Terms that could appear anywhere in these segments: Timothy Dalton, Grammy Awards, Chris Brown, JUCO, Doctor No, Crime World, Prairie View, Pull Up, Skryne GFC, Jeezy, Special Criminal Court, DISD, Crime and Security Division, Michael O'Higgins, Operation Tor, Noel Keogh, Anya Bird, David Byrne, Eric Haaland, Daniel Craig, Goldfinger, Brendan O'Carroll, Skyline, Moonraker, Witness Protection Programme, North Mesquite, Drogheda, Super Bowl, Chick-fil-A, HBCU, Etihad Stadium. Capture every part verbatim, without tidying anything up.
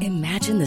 Imagine the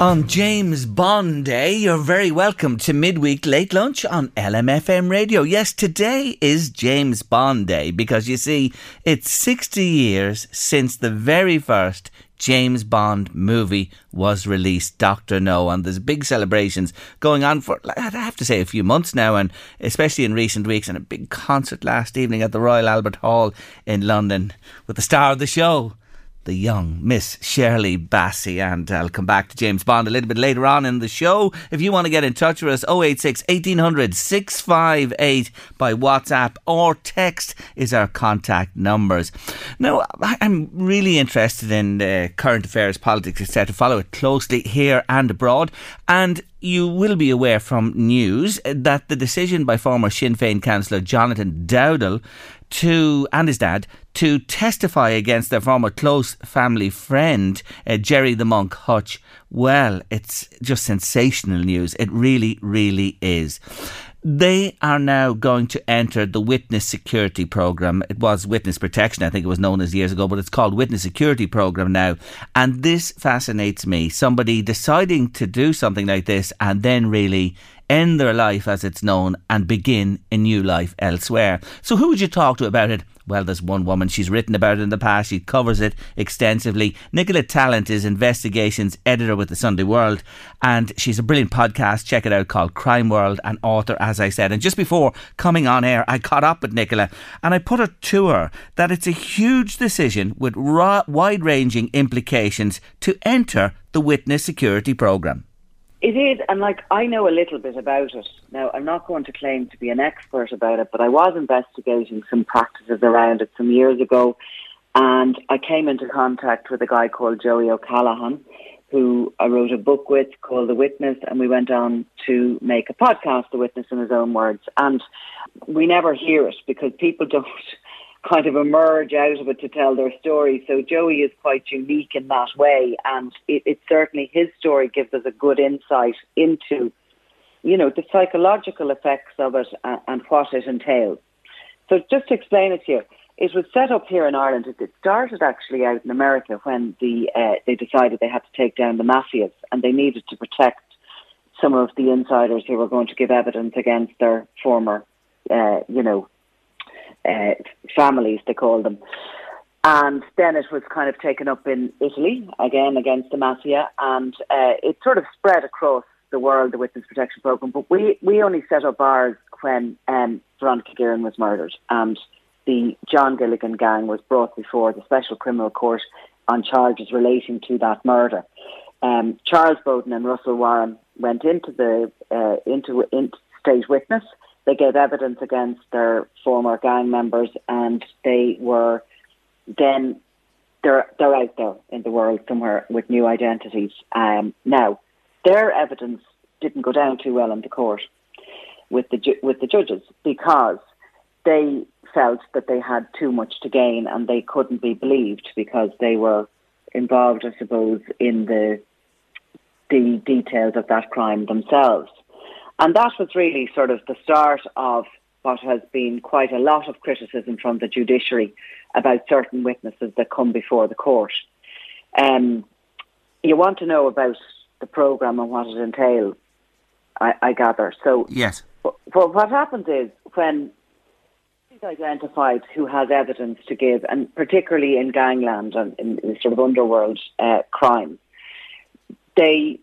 On James Bond Day, you're very welcome to Midweek Late Lunch on L M F M Radio. Yes, today is James Bond Day because, you see, it's sixty years since the very first James Bond movie was released, Doctor No, and there's big celebrations going on for, I have to say, a few months now, and especially in recent weeks, and a big concert last evening at the Royal Albert Hall in London with the star of the show, the young Miss Shirley Bassey. And I'll come back to James Bond a little bit later on in the show. If you want to get in touch with us, oh eight six, one eight hundred, six five eight by WhatsApp or text is our contact numbers. Now, I'm really interested in uh, current affairs, politics, et cetera. Follow it closely here and abroad. And you will be aware from news that the decision by former Sinn Féin councillor Jonathan Dowdall to and his dad to testify against their former close family friend, uh, Gerry the Monk Hutch. Well, it's just sensational news. It really, really is. They are now going to enter the Witness Security Program. It was Witness Protection, I think it was known as years ago, but it's called Witness Security Program now. And this fascinates me. Somebody deciding to do something like this and then really end their life as it's known and begin a new life elsewhere. So who would you talk to about it? Well, there's one woman. She's written about it in the past. She covers it extensively. Nicola Tallant is investigations editor with The Sunday World, and she's a brilliant podcast. Check it out, called Crime World, and author, as I said. And just before coming on air, I caught up with Nicola and I put it to her that it's a huge decision with raw, wide-ranging implications to enter the Witness Security Programme. It is, and like, I know a little bit about it. Now, I'm not going to claim to be an expert about it, but I was investigating some practices around it some years ago, and I came into contact with a guy called Joey O'Callaghan, who I wrote a book with called The Witness, and we went on to make a podcast, The Witness in his own words, and we never hear it because people don't kind of emerge out of it to tell their story. So Joey is quite unique in that way, and it, it certainly, his story gives us a good insight into, you know, the psychological effects of it and, and what it entails. So just to explain it here, it was set up here in Ireland. It started actually out in America when the uh, they decided they had to take down the mafias, and they needed to protect some of the insiders who were going to give evidence against their former, uh, you know, Uh, families, they call them. And then it was kind of taken up in Italy, again against the mafia, and uh, it sort of spread across the world, the Witness Protection Programme. But we, we only set up ours when um, Veronica Guerin was murdered, and the John Gilligan gang was brought before the Special Criminal Court on charges relating to that murder. Um, Charles Bowden and Russell Warren went into the uh, into, into state witness. They gave evidence against their former gang members, and they were then, they're, they're out there in the world somewhere with new identities. Um, now, their evidence didn't go down too well in the court with the ju- with the judges because they felt that they had too much to gain and they couldn't be believed because they were involved, I suppose, in the the details of that crime themselves. And that was really sort of the start of what has been quite a lot of criticism from the judiciary about certain witnesses that come before the court. Um, you want to know about the programme and what it entails, I, I gather. So yes. Well, what happens is when he's identified who has evidence to give, and particularly in gangland and in, in sort of underworld uh, crime, they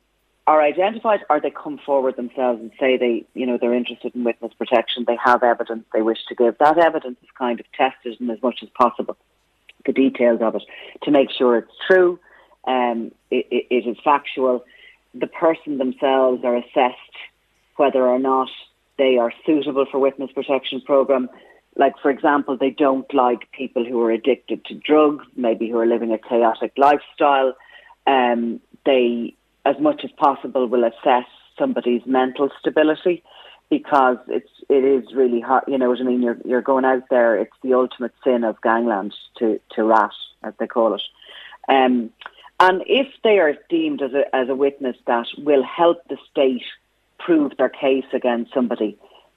are identified or they come forward themselves and say they, you know, they're interested in witness protection, they have evidence they wish to give. That evidence is kind of tested in as much as possible, the details of it, to make sure it's true, um, it, it, it is factual. The person themselves are assessed whether or not they are suitable for witness protection programme. Like, for example, they don't like people who are addicted to drugs, maybe who are living a chaotic lifestyle. Um, they... as much as possible, will assess somebody's mental stability, because it's it is really hard. You know what I mean? You're you're going out there. It's the ultimate sin of gangland to to rat, as they call it. Um, and if they are deemed as a as a witness that will help the state prove their case against somebody,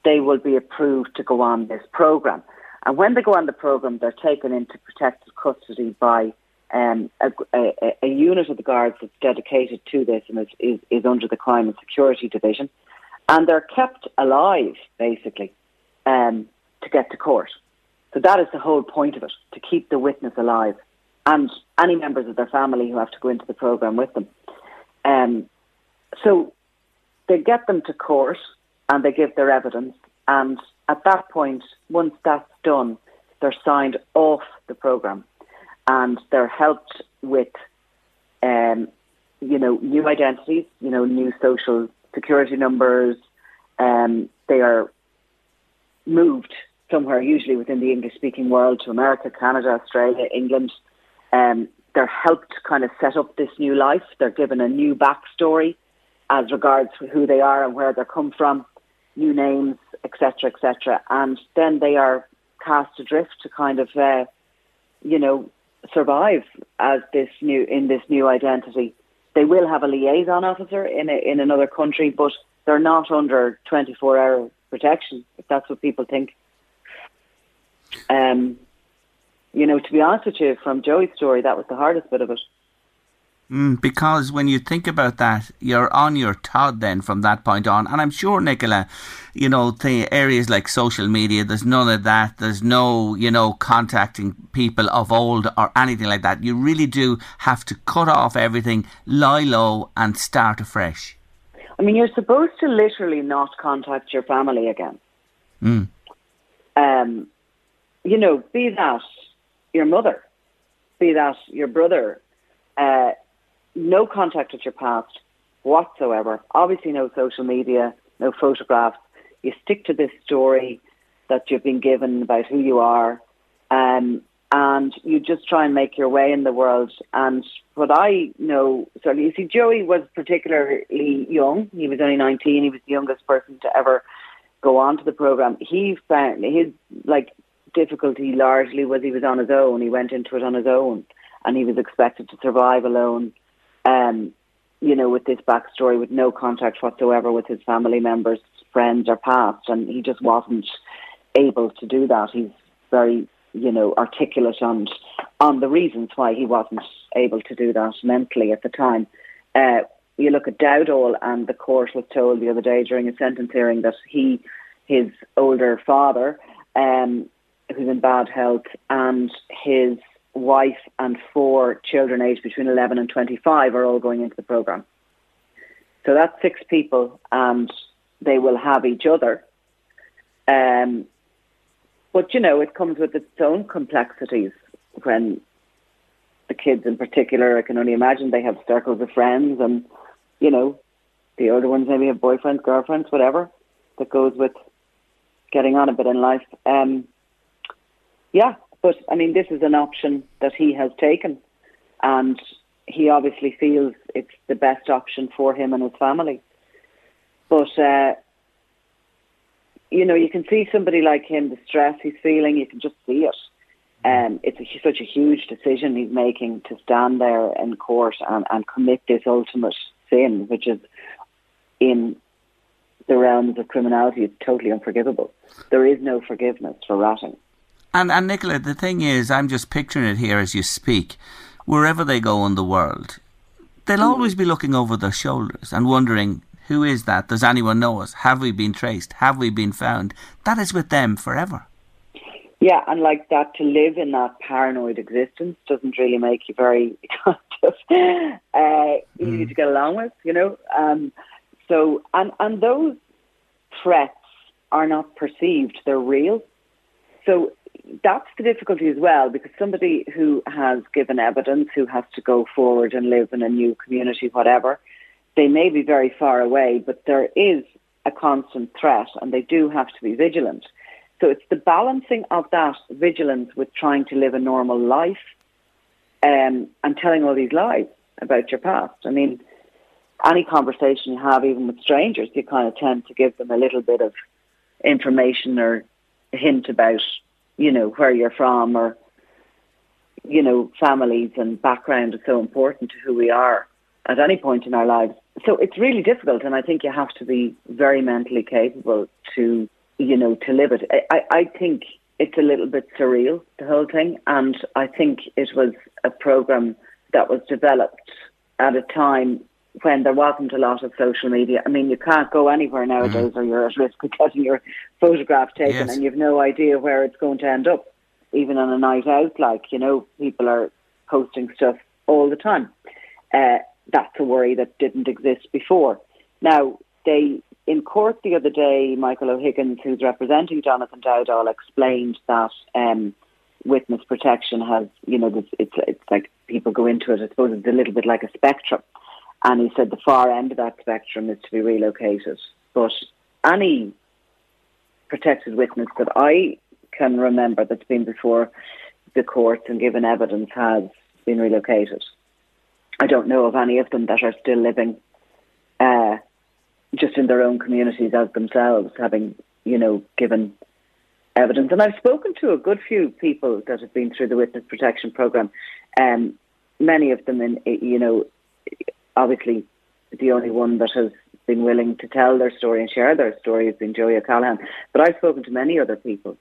they will be approved to go on this programme. And when they go on the programme, they're taken into protective custody by Um, a, a, a unit of the Guards that's dedicated to this and is, is, is under the Crime and Security Division, and they're kept alive, basically, um, to get to court. So that is the whole point of it, to keep the witness alive and any members of their family who have to go into the programme with them. Um, so they get them to court and they give their evidence, and at that point, once that's done, they're signed off the programme. And they're helped with, um, you know, new identities, you know, new social security numbers. Um, they are moved somewhere, usually within the English-speaking world, to America, Canada, Australia, England. Um, they're helped kind of set up this new life. They're given a new backstory as regards who they are and where they come from, new names, et cetera, et cetera. And then they are cast adrift to kind of, uh, you know, survive as this new in this new identity. They will have a liaison officer in a, in another country, but they're not under twenty-four hour protection, if that's what people think. Um, you know, to be honest with you, from Joey's story, that was the hardest bit of it. Mm, because when you think about that, you're on your tod then from that point on. And I'm sure, Nicola, you know, the areas like social media, there's none of that. There's no, you know, contacting people of old or anything like that. You really do have to cut off everything, lie low and start afresh. I mean, you're supposed to literally not contact your family again. Mm. Um, you know, be that your mother, be that your brother, uh, no contact with your past whatsoever. Obviously no social media, no photographs. You stick to this story that you've been given about who you are, um, and you just try and make your way in the world. And what I know, certainly, you see, Joey was particularly young. He was only nineteen. He was the youngest person to ever go on to the programme. He found his, like, difficulty largely was he was on his own. He went into it on his own, and he was expected to survive alone. Um, you know, with this backstory, with no contact whatsoever with his family members, friends or past, and he just wasn't able to do that. He's very, you know, articulate on, on the reasons why he wasn't able to do that mentally at the time. Uh, you look at Dowdall, and the court was told the other day during a sentence hearing that he, his older father, um, who's in bad health, and his wife and four children aged between eleven and twenty-five are all going into the programme. So that's six people, and they will have each other. Um, but, you know, it comes with its own complexities when the kids in particular, I can only imagine, they have circles of friends, and, you know, the older ones maybe have boyfriends, girlfriends, whatever, that goes with getting on a bit in life. Um, yeah. But, I mean, this is an option that he has taken, and he obviously feels it's the best option for him and his family. But, uh, you know, you can see somebody like him, the stress he's feeling, you can just see it. Um, it's a, such a huge decision he's making to stand there in court and, and commit this ultimate sin, which is in the realms of criminality, it's totally unforgivable. There is no forgiveness for ratting. And, and Nicola, the thing is, I'm just picturing it here as you speak, wherever they go in the world, they'll always be looking over their shoulders and wondering, who is that? Does anyone know us? Have we been traced? Have we been found? That is with them forever. Yeah, and like that, to live in that paranoid existence doesn't really make you very uh, mm. easy to get along with, you know. Um, so, and, and those threats are not perceived, they're real. So that's the difficulty as well, because somebody who has given evidence, who has to go forward and live in a new community, whatever, they may be very far away, but there is a constant threat and they do have to be vigilant. So it's the balancing of that vigilance with trying to live a normal life um, and telling all these lies about your past. I mean, any conversation you have, even with strangers, you kind of tend to give them a little bit of information or a hint about, you know, where you're from, or, you know, families and background is so important to who we are at any point in our lives. So it's really difficult, and I think you have to be very mentally capable to, you know, to live it. I, I think it's a little bit surreal, the whole thing, and I think it was a programme that was developed at a time when there wasn't a lot of social media. I mean, you can't go anywhere nowadays mm-hmm. or you're at risk of getting your photograph taken yes. and you've no idea where it's going to end up. Even on a night out, like, you know, people are posting stuff all the time. Uh, that's a worry that didn't exist before. Now, they in court the other day, Michael O'Higgins, who's representing Jonathan Dowdall, explained that um, witness protection has, you know, it's, it's like people go into it, I suppose it's a little bit like a spectrum. And he said the far end of that spectrum is to be relocated. But any protected witness that I can remember that's been before the courts and given evidence has been relocated. I don't know of any of them that are still living uh, just in their own communities as themselves, having, you know, given evidence. And I've spoken to a good few people that have been through the Witness Protection Programme, um, many of them in, you know, obviously, the only one that has been willing to tell their story and share their story has been Joey O'Callaghan. But I've spoken to many other people,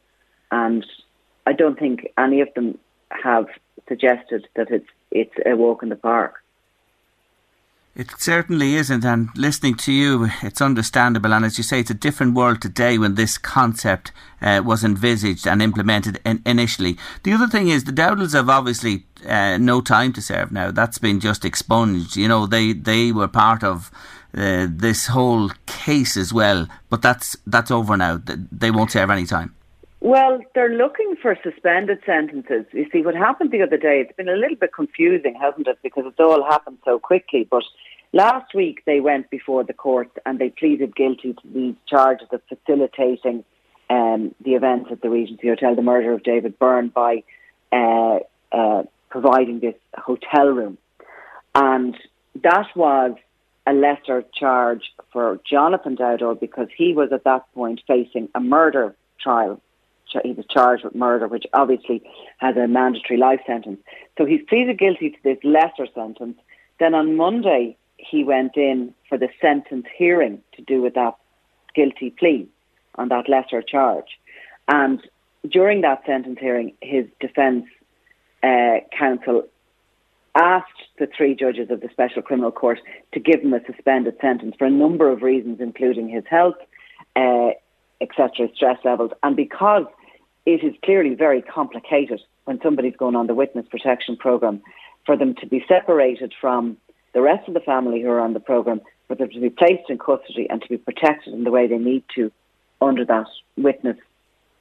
and I don't think any of them have suggested that it's it's a walk in the park. It certainly isn't, and listening to you, it's understandable. And as you say, it's a different world today when this concept uh, was envisaged and implemented in- initially. The other thing is the Dowdalls have obviously uh, no time to serve now. That's been just expunged. You know, they, they were part of uh, this whole case as well, but that's that's over now. They won't serve any time. Well, they're looking for suspended sentences. You see, what happened the other day, it's been a little bit confusing, hasn't it? Because it's all happened so quickly, but last week they went before the court and they pleaded guilty to these charges of facilitating um, the events at the Regency Hotel, the murder of David Byrne, by uh, uh, providing this hotel room. And that was a lesser charge for Jonathan Dowdall because he was at that point facing a murder trial. He was charged with murder, which obviously has a mandatory life sentence. So he's pleaded guilty to this lesser sentence. Then on Monday, he went in for the sentence hearing to do with that guilty plea on that lesser charge. And during that sentence hearing, his defence uh, counsel asked the three judges of the Special Criminal Court to give him a suspended sentence for a number of reasons, including his health, uh, et cetera, stress levels. And because it is clearly very complicated when somebody's going on the Witness Protection Programme, for them to be separated from the rest of the family who are on the programme, for them to be placed in custody and to be protected in the way they need to under that Witness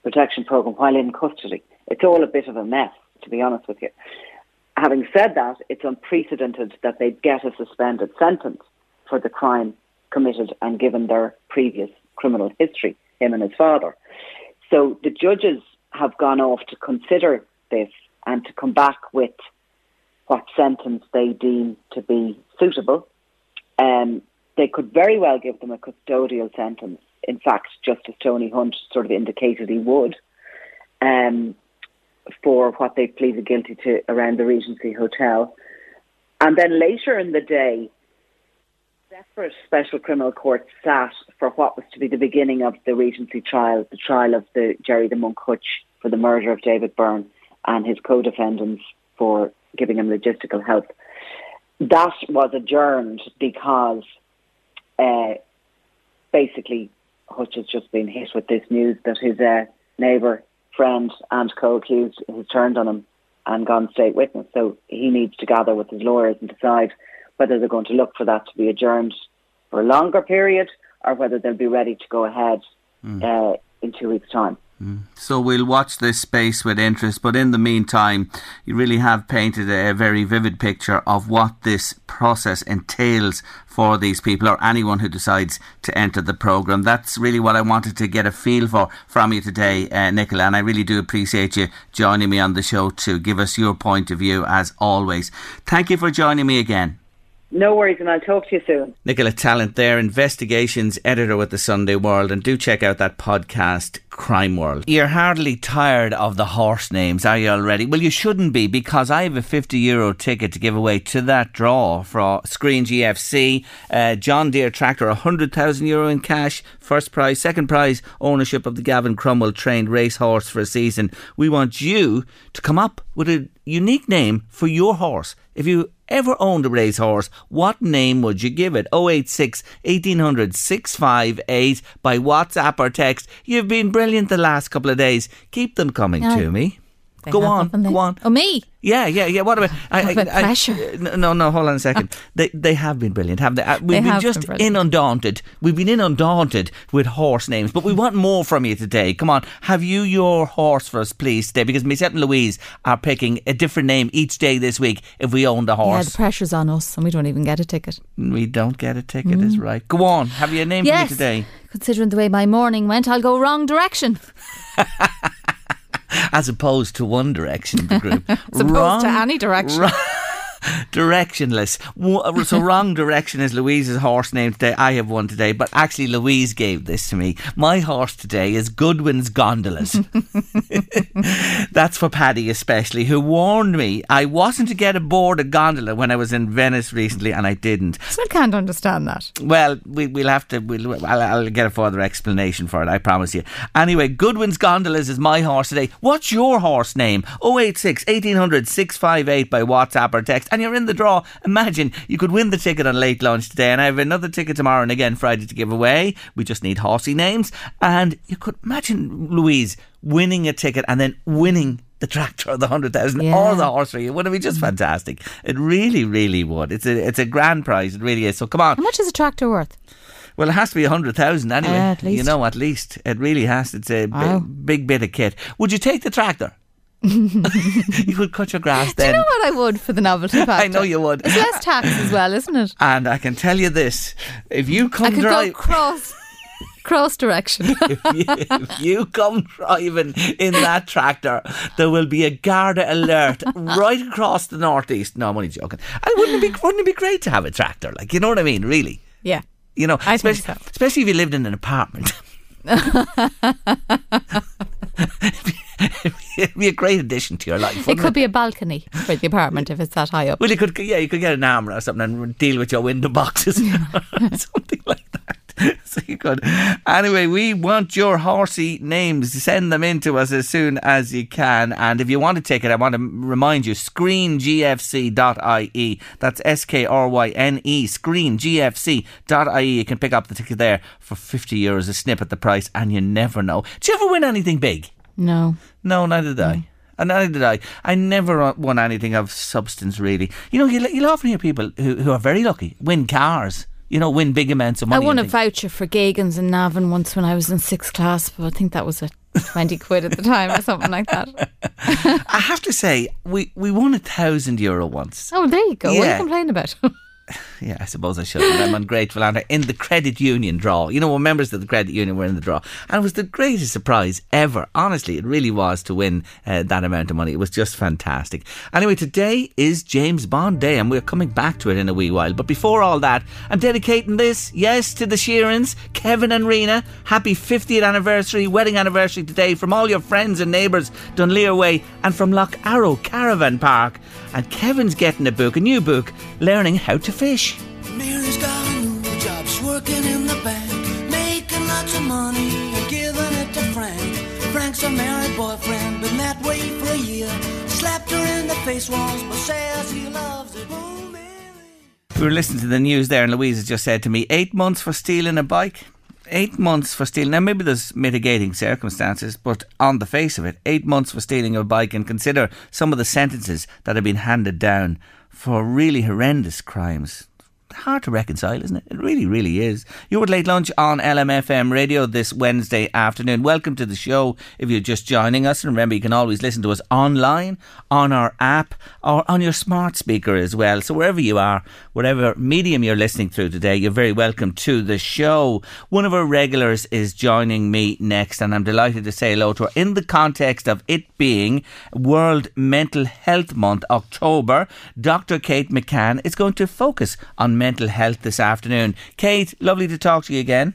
Protection Programme while in custody. It's all a bit of a mess, to be honest with you. Having said that, it's unprecedented that they get a suspended sentence for the crime committed and given their previous criminal history, him and his father. So the judges have gone off to consider this and to come back with what sentence they deem to be suitable. Um, they could very well give them a custodial sentence. In fact, Justice Tony Hunt sort of indicated he would. Um, for what they pleaded guilty to around the Regency Hotel. And then later in the day, separate Special Criminal Court sat for what was to be the beginning of the Regency trial, the trial of the Gerry the Monk Hutch for the murder of David Byrne and his co-defendants for giving him logistical help. That was adjourned because uh, basically Hutch has just been hit with this news that his uh, neighbour, friend and co-accused has turned on him and gone state witness. So he needs to gather with his lawyers and decide whether they're going to look for that to be adjourned for a longer period or whether they'll be ready to go ahead mm. uh, in two weeks' time. Mm. So we'll watch this space with interest, but in the meantime, you really have painted a very vivid picture of what this process entails for these people or anyone who decides to enter the programme. That's really what I wanted to get a feel for from you today, uh, Nicola, and I really do appreciate you joining me on the show to give us your point of view as always. Thank you for joining me again. No worries, and I'll talk to you soon. Nicola Tallant there, Investigations Editor with The Sunday World, and do check out that podcast, Crime World. You're hardly tired of the horse names, are you already? Well, you shouldn't be, because I have a fifty euro ticket to give away to that draw for Skryne G F C, uh, John Deere tractor, one hundred thousand euro in cash, first prize, second prize, ownership of the Gavin Cromwell trained racehorse for a season. We want you to come up with a unique name for your horse. If you ever owned a racehorse, what name would you give it? oh eight six, one eight hundred, six five eight by WhatsApp or text. You've been brilliant the last couple of days. Keep them coming no. to me. They go on, them, go on. Oh, me? Yeah, yeah, yeah. What about... I, what about I, pressure? I, no, no, hold on a second. they they have been brilliant, haven't they? We've they been have just been inundated. We've been inundated with horse names, but we want more from you today. Come on, have you your horse for us, please, today? Because myself and Louise are picking a different name each day this week if we owned a horse. Yeah, the pressure's on us and we don't even get a ticket. We don't get a ticket, mm. is right. Go on, have you a name yes. for me today? Considering the way my morning went, I'll go wrong direction. As opposed to One Direction, the group. As opposed wrong, to any direction. Wrong, directionless. So Wrong Direction is Louise's horse name today. I have one today, but actually Louise gave this to me. My horse today is Goodwin's Gondolas. That's for Paddy especially, who warned me I wasn't to get aboard a gondola when I was in Venice recently, and I didn't. So I can't understand that. Well, we, we'll have to, we'll, I'll, I'll get a further explanation for it, I promise you. Anyway, Goodwin's Gondolas is my horse today. What's your horse name? oh eight six, one eight hundred, six five eight by WhatsApp or text. And you're in the draw. Imagine, you could win the ticket on Late Lunch today, and I have another ticket tomorrow and again Friday to give away. We just need horsey names. And you could imagine Louise winning a ticket and then winning the tractor or the one hundred thousand yeah. or the horse for you. Wouldn't it be just fantastic? It really, really would. It's a, it's a grand prize. It really is. So come on. How much is a tractor worth? Well, it has to be one hundred thousand anyway. Uh, at least. You know, at least. It really has. It's a wow. big, big bit of kit. Would you take the tractor? You would cut your grass then. Do you know what I would for the novelty factor? I know you would. It's less tax as well, isn't it? And I can tell you this, if you come I could drive- go cross cross direction. if, you, if you come driving in that tractor, there will be a Garda alert right across the northeast. No, I'm only joking. And wouldn't it be wouldn't it be great to have a tractor? Like, you know what I mean? Really? Yeah. You know, I especially think so. Especially if you lived in an apartment. It'd be a great addition to your life. It could it? be a balcony for the apartment if it's that high up. Well, you could, yeah, you could get an armour or something and deal with your window boxes or something like that. So you could. Anyway, we want your horsey names. Send them in to us as soon as you can. And if you want to take it, I want to remind you, screen g f c dot i e. That's S K R Y N E, screen g f c dot i e. You can pick up the ticket there for fifty euros, a snip at the price, and you never know. Do you ever win anything big? No. No, neither did I. No. And neither did I. I never won anything of substance, really. You know, you'll, you'll often hear people who, who are very lucky win cars, you know, win big amounts of money. I won I a voucher for Gagans and Navan once when I was in sixth class, but I think that was a twenty quid at the time or something like that. I have to say, we, we won a thousand euro once. Oh, there you go. Yeah. What are you complaining about? yeah, I suppose I should. I'm ungrateful, aren't I? In the credit union draw. You know, when members of the credit union were in the draw. And it was the greatest surprise ever. Honestly, it really was to win uh, that amount of money. It was just fantastic. Anyway, today is James Bond Day and we're coming back to it in a wee while. But before all that, I'm dedicating this, yes, to the Sheerans, Kevin and Rena. Happy fiftieth anniversary, wedding anniversary today from all your friends and neighbours, Dunleer Way and from Loch Arrow Caravan Park. And Kevin's getting a book, a new book, Learning How to Fish. Mary's got a new job, she's working in the bank, making lots of money and giving it to Frank. Frank's a married boyfriend, been that way for a year. Slapped her in the face once, but says he loves it. Oh, Mary. We were listening to the news there and Louise has just said to me, eight months for stealing a bike. Eight months for stealing. Now, maybe there's mitigating circumstances, but on the face of it, eight months for stealing a bike, and consider some of the sentences that have been handed down for really horrendous crimes. Hard to reconcile, isn't it? It really, really is. You're at Late Lunch on L M F M radio this Wednesday afternoon. Welcome to the show if you're just joining us. And remember, you can always listen to us online, on our app, or on your smart speaker as well. So wherever you are, whatever medium you're listening through today, you're very welcome to the show. One of our regulars is joining me next, and I'm delighted to say hello to her in the context of it being World Mental Health Month, October. Doctor Kate McCann is going to focus on mental mental health this afternoon. Kate, lovely to talk to you again.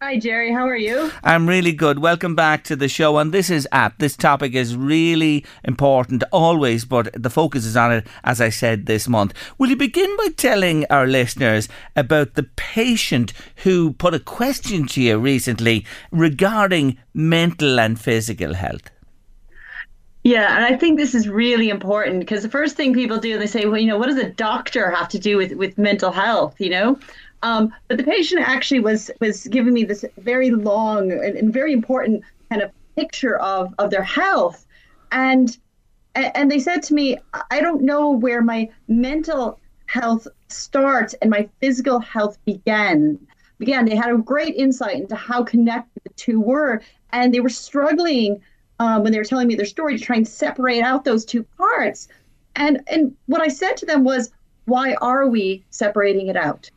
Hi Jerry, how are you? I'm really good. Welcome back to the show, and this is apt. This topic is really important always, but the focus is on it, as I said, this month. Will you begin by telling our listeners about the patient who put a question to you recently regarding mental and physical health? Yeah, and I think this is really important because the first thing people do, they say, well, you know, what does a doctor have to do with, with mental health, you know? Um, but the patient actually was was giving me this very long and, and very important kind of picture of, of their health. And and they said to me, I don't know where my mental health starts and my physical health began. Began. They had a great insight into how connected the two were, and they were struggling Um, when they were telling me their story to try and separate out those two parts. And and what I said to them was, why are we separating it out?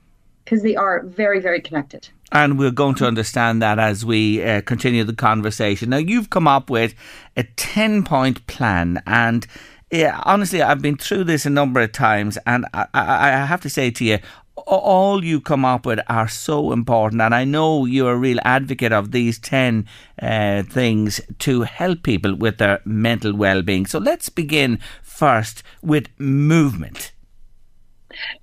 Because they are very, very connected. And we're going to understand that as we uh, continue the conversation. Now, you've come up with a ten-point plan, and yeah, honestly, I've been through this a number of times, and I, I, I have to say to you, all you come up with are so important, and I know you're a real advocate of these ten uh, things to help people with their mental well-being. So let's begin first with movement.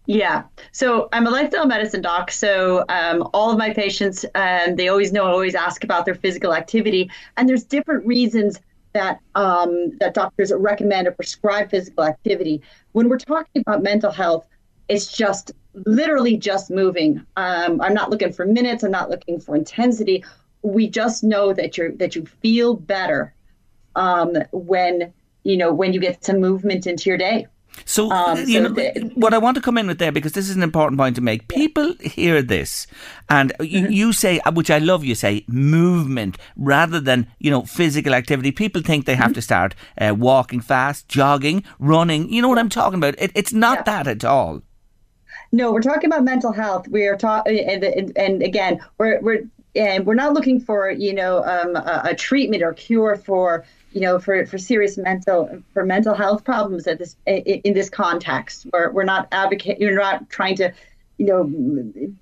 Yeah, so I'm a lifestyle medicine doc, so um, all of my patients, um, they always know, I always ask about their physical activity, and there's different reasons that um, that doctors recommend or prescribe physical activity. When we're talking about mental health, it's just literally just moving. Um, I'm not looking for minutes. I'm not looking for intensity. We just know that you're that you feel better um, when you know when you get some movement into your day. So, um, you so know, the, what I want to come in with there, because this is an important point to make. People hear this and you, mm-hmm. you say, which I love, you say movement rather than, you know, physical activity. People think they have mm-hmm. to start uh, walking fast, jogging, running. You know what I'm talking about? It, it's not yeah. that at all. No, we're talking about mental health. We are talking, and, and, and again, we're we're and we're not looking for you know um, a, a treatment or cure for you know for, for serious mental for mental health problems at this in, in this context. We're we're not advocating. You're not trying to you know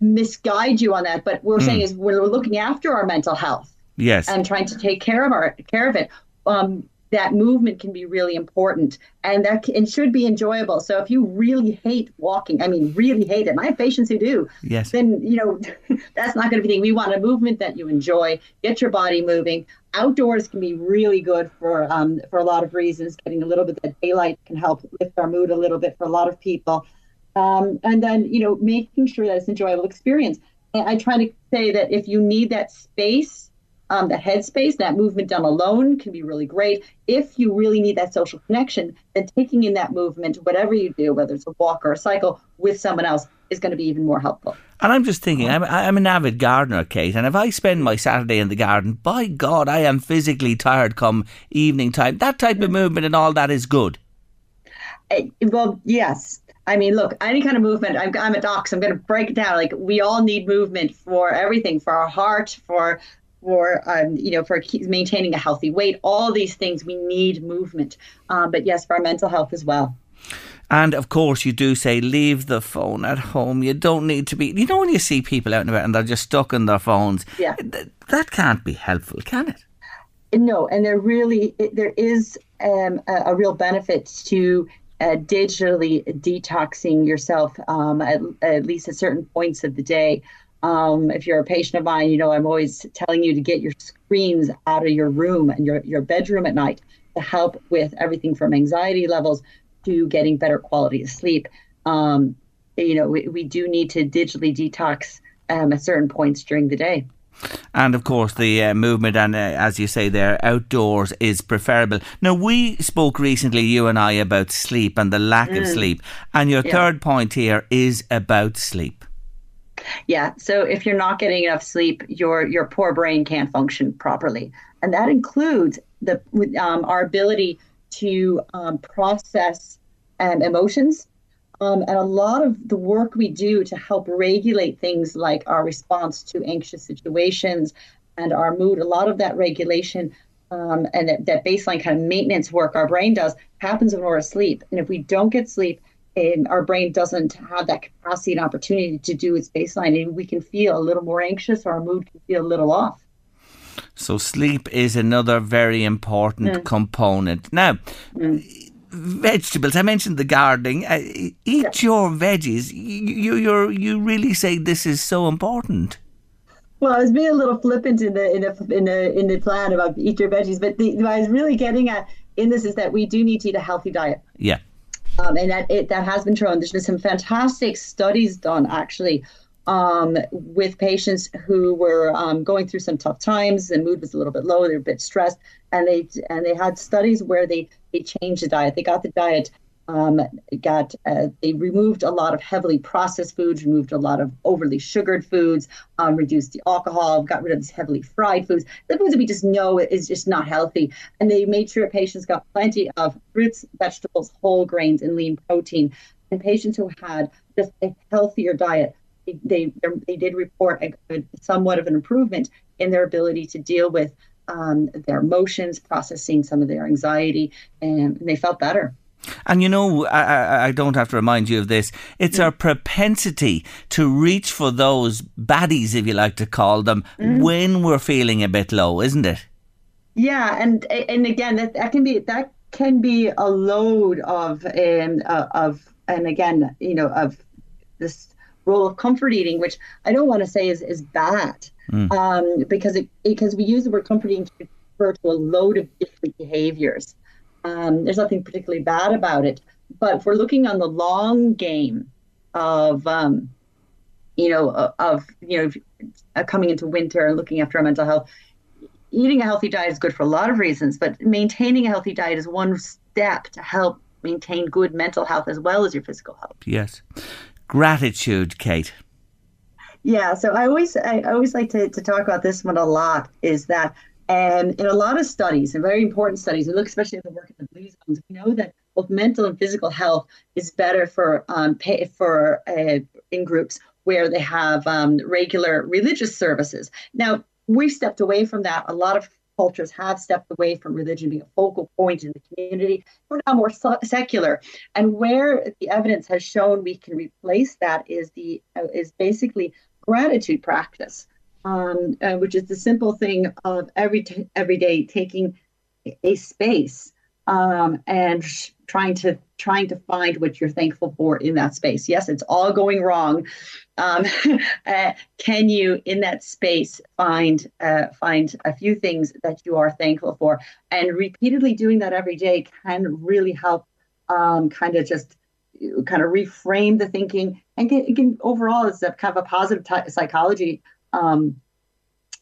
misguide you on that. But what we're mm. saying is we're looking after our mental health. Yes, and trying to take care of our care of it. Um, that movement can be really important, and that can, and should be enjoyable. So if you really hate walking, I mean, really hate it, and I have patients who do, yes. then, you know, that's not going to be the thing. We want a movement that you enjoy, get your body moving. Outdoors can be really good for, um, for a lot of reasons. Getting a little bit of daylight can help lift our mood a little bit for a lot of people. Um, and then, you know, making sure that it's an enjoyable experience. And I try to say that if you need that space, Um, the headspace, that movement done alone can be really great. If you really need that social connection, then taking in that movement, whatever you do, whether it's a walk or a cycle, with someone else is going to be even more helpful. And I'm just thinking, I'm, I'm an avid gardener, Kate, and if I spend my Saturday in the garden, by God, I am physically tired come evening time. That type of movement and all that is good. Uh, well, yes. I mean, look, any kind of movement, I'm, I'm a doc, so I'm going to break it down. Like, we all need movement for everything, for our heart, for, for um, you know, for maintaining a healthy weight. All these things, we need movement. Um, but yes, for our mental health as well. And of course, you do say leave the phone at home. You don't need to be, you know, when you see people out and about and they're just stuck in their phones. Yeah. Th- that can't be helpful, can it? No, and there really, there is um, a, a real benefit to uh, digitally detoxing yourself um, at, at least at certain points of the day. Um, if you're a patient of mine, you know, I'm always telling you to get your screens out of your room and your, your bedroom at night to help with everything from anxiety levels to getting better quality of sleep. Um, you know, we, we do need to digitally detox um, at certain points during the day. And of course the uh, movement and uh, as you say there, outdoors is preferable. Now, we spoke recently, you and I, about sleep and the lack mm. of sleep, and your yeah. third point here is about sleep. Yeah, so if you're not getting enough sleep, your your poor brain can't function properly, and that includes the um, our ability to um, process um, emotions. Um, and a lot of the work we do to help regulate things like our response to anxious situations and our mood, a lot of that regulation um, and that, that baseline kind of maintenance work our brain does happens when we're asleep. And if we don't get sleep, um, our brain doesn't have that capacity and opportunity to do its baseline, and we can feel a little more anxious, or our mood can feel a little off. So sleep is another very important mm. component. Now, mm. vegetables. I mentioned the gardening. Uh, eat yeah. your veggies. You, you, you really say this is so important. Well, I was being a little flippant in the in the in the in the plan about eat your veggies, but the, what I was really getting at in this is that we do need to eat a healthy diet. Yeah, um, and that it that has been shown. There's been some fantastic studies done actually um, with patients who were um, going through some tough times. The mood was a little bit low. They were a bit stressed, and they and they had studies where they. They changed the diet. They got the diet, um, got uh, they removed a lot of heavily processed foods, removed a lot of overly sugared foods, um, reduced the alcohol, got rid of these heavily fried foods, the foods that we just know is just not healthy. And they made sure patients got plenty of fruits, vegetables, whole grains, and lean protein. And patients who had just a healthier diet, they they, they did report a good, somewhat of an improvement in their ability to deal with Um, their emotions, processing some of their anxiety, and they felt better. And you know, I, I don't have to remind you of this, it's mm. our propensity to reach for those baddies, if you like to call them, mm. when we're feeling a bit low, isn't it? Yeah, and and again, that, that can be that can be a load of, um, of and again, you know, of this role of comfort eating, which I don't want to say is, is bad. Mm. Um, because it because we use the word comforting to refer to a load of different behaviors. Um, there's nothing particularly bad about it, but if we're looking on the long game of um, you know of you know coming into winter and looking after our mental health, eating a healthy diet is good for a lot of reasons, but maintaining a healthy diet is one step to help maintain good mental health as well as your physical health. Yes, gratitude, Kate. Yeah, so I always I always like to, to talk about this one a lot, is that um, in a lot of studies, and very important studies, we look especially at the work in the blue zones, we know that both mental and physical health is better for um, pay, for uh, in groups where they have um, regular religious services. Now, we've stepped away from that. A lot of cultures have stepped away from religion being a focal point in the community. We're now more secular, and where the evidence has shown we can replace that is the uh, is basically gratitude practice, um, uh, which is the simple thing of every t- every day taking a space um, and sh- trying to trying to find what you're thankful for in that space. Yes, it's all going wrong. Um, uh, can you, in that space, find uh, find a few things that you are thankful for? And repeatedly doing that every day can really help um, kind of just kind of reframe the thinking. And can, can, overall, it's a kind of a positive t- psychology um,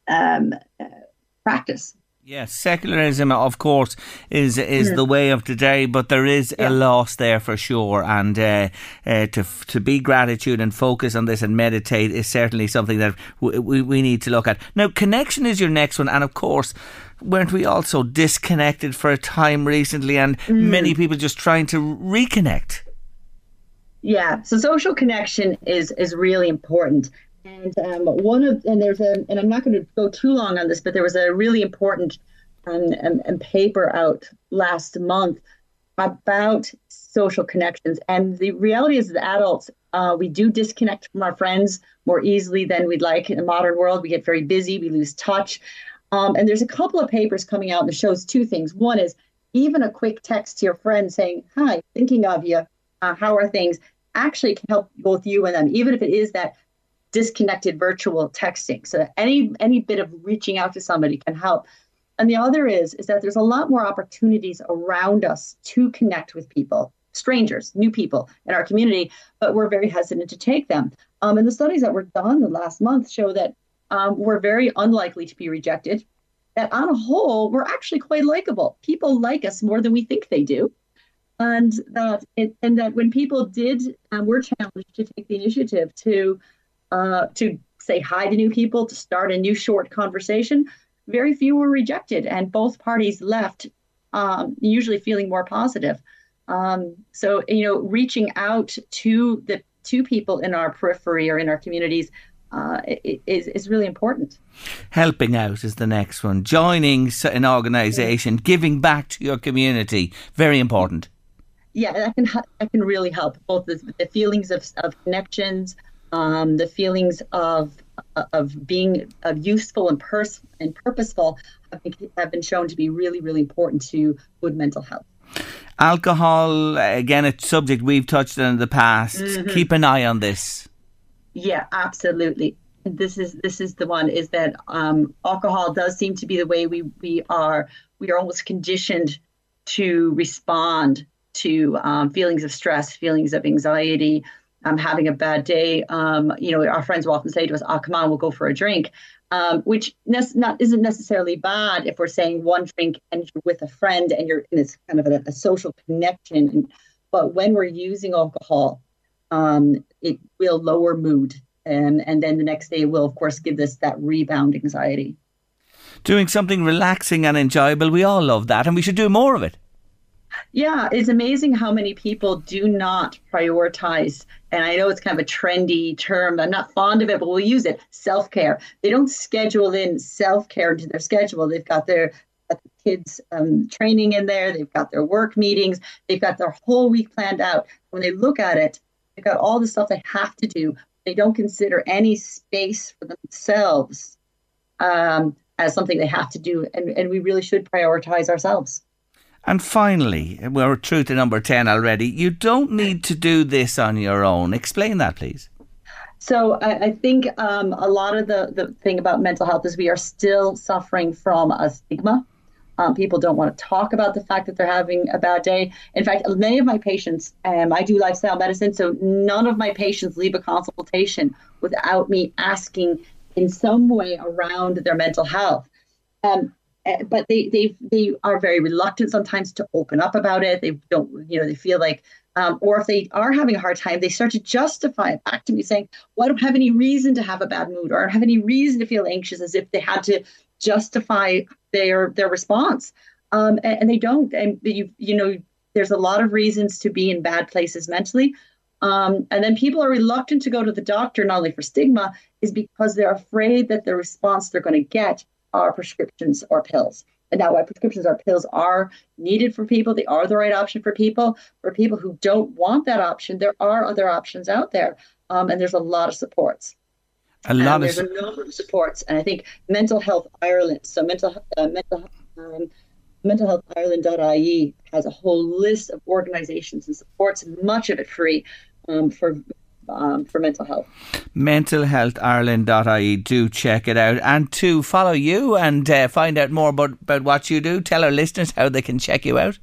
um, uh, practice. Yes, secularism, of course, is is mm. the way of today, but there is yeah. a loss there for sure. And uh, uh, to to be gratitude and focus on this and meditate is certainly something that w- we we need to look at. Now, connection is your next one, and of course, weren't we also disconnected for a time recently, and mm. many people just trying to reconnect? Yeah, so social connection is is really important. And um, one of and there's a and I'm not going to go too long on this, but there was a really important um, um, um, paper out last month about social connections. And the reality is that adults, uh, we do disconnect from our friends more easily than we'd like in the modern world. We get very busy, we lose touch. Um, and there's a couple of papers coming out that shows two things. One is even a quick text to your friend saying, "Hi, thinking of you. Uh, how are things?" actually can help both you and them, even if it is that disconnected virtual texting. So any any bit of reaching out to somebody can help. And the other is is that there's a lot more opportunities around us to connect with people, strangers, new people in our community, but we're very hesitant to take them. Um, and the studies that were done the last month show that um, we're very unlikely to be rejected, that on a whole, we're actually quite likable. People like us more than we think they do. And that it, and that when people did um, were challenged to take the initiative to Uh, to say hi to new people, to start a new short conversation, very few were rejected, and both parties left um, usually feeling more positive. Um, so, you know, reaching out to the to people in our periphery or in our communities uh, is is really important. Helping out is the next one. Joining an organisation, giving back to your community, very important. Yeah, that can that can really help both the, the feelings of of connections. Um, the feelings of of being of useful and pers- and purposeful have been, have been shown to be really, really important to good mental health. Alcohol, again, a subject we've touched on in the past. Mm-hmm. Keep an eye on this. Yeah, absolutely. This is this is the one is that um, alcohol does seem to be the way we, we are we are almost conditioned to respond to um, feelings of stress, feelings of anxiety. I'm having a bad day. Um, you know, our friends will often say to us, "Oh, come on, we'll go for a drink," um, which ne- not isn't necessarily bad if we're saying one drink and you're with a friend and you're in this kind of a, a social connection. But when we're using alcohol, um, it will lower mood, and and then the next day will, of course, give us that rebound anxiety. Doing something relaxing and enjoyable, we all love that, and we should do more of it. Yeah, it's amazing how many people do not prioritize. And I know it's kind of a trendy term. I'm not fond of it, but we'll use it. Self-care. They don't schedule in self-care into their schedule. They've got their got the kids um, training in there. They've got their work meetings. They've got their whole week planned out. When they look at it, they've got all the stuff they have to do. They don't consider any space for themselves um, as something they have to do. And, and we really should prioritize ourselves. And finally, we're true to number ten already. You don't need to do this on your own. Explain that, please. So I, I think um, a lot of the, the thing about mental health is we are still suffering from a stigma. Um, people don't want to talk about the fact that they're having a bad day. In fact, many of my patients, um, I do lifestyle medicine, so none of my patients leave a consultation without me asking in some way around their mental health. Um, But they they they are very reluctant sometimes to open up about it. They don't, you know, they feel like, um, or if they are having a hard time, they start to justify it back to me saying, well, I don't have any reason to have a bad mood, or I don't have any reason to feel anxious, as if they had to justify their their response. Um, and, and they don't. And, you you know, there's a lot of reasons to be in bad places mentally. Um, and then people are reluctant to go to the doctor, not only for stigma, is because they're afraid that the response they're going to get are prescriptions or pills. And now, why prescriptions or pills are needed for people, they are the right option for people. For people who don't want that option, there are other options out there. Um, and there's a lot of supports. A lot and of there's a number of supports. And I think Mental Health Ireland, so mental uh, mental um, mental health ireland dot I E has a whole list of organisations and supports, much of it free um, for. Um, for mental health. mental health ireland dot I E, do check it out. And to follow you and uh, find out more about, about what you do, tell our listeners how they can check you out.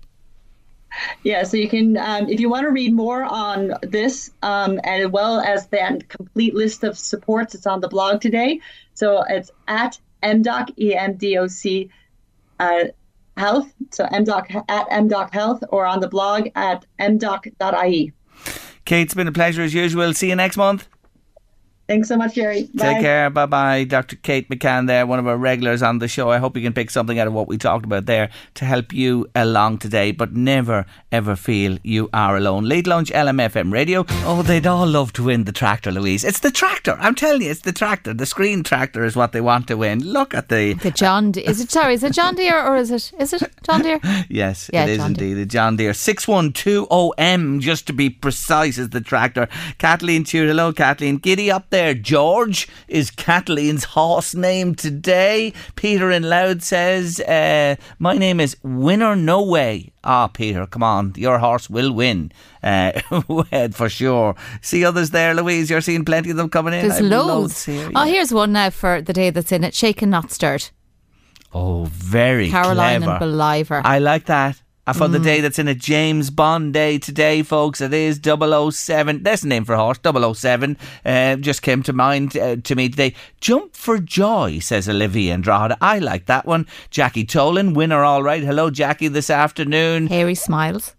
Yeah, so you can, um, if you want to read more on this, um, as well as that complete list of supports, it's on the blog today. So it's at M D O C, E M D O C uh, health, so M D O C, at M D O C health, or on the blog at M D O C dot I E. Kate, it's been a pleasure as usual. See you next month. Thanks so much, Gerry. Take care. Bye-bye. Doctor Kate McCann there, one of our regulars on the show. I hope you can pick something out of what we talked about there to help you along today. But never, ever feel you are alone. Late Lunch, L M F M Radio. Oh, they'd all love to win the tractor, Louise. It's the tractor. I'm telling you, it's the tractor. The screen tractor is what they want to win. Look at the... The John Deere. Is it, sorry, is it John Deere or is it... Is it John Deere? Yes, yeah, it is John indeed. The John Deere. six one two O M, just to be precise, is the tractor. Kathleen, cheer. Hello, Kathleen. Giddy up there. George is Kathleen's horse name today. Peter in Loud says, uh, my name is Winner No Way. Ah, Peter, come on. Your horse will win. Uh, for sure. See others there, Louise? You're seeing plenty of them coming in. There's I'd loads. Here, yeah. Oh, here's one now for the day that's in it. Shaken, not stirred. Oh, very Caroline clever. Caroline and Believer. I like that. For the mm. day that's in a James Bond day today, folks, it is double oh seven. That's the name for a horse, double oh seven. Uh, just came to mind uh, to me today. Jump for Joy, says Olivia Andrada. I like that one. Jackie Tolan, winner all right. Hello, Jackie, this afternoon. Harry Smiles.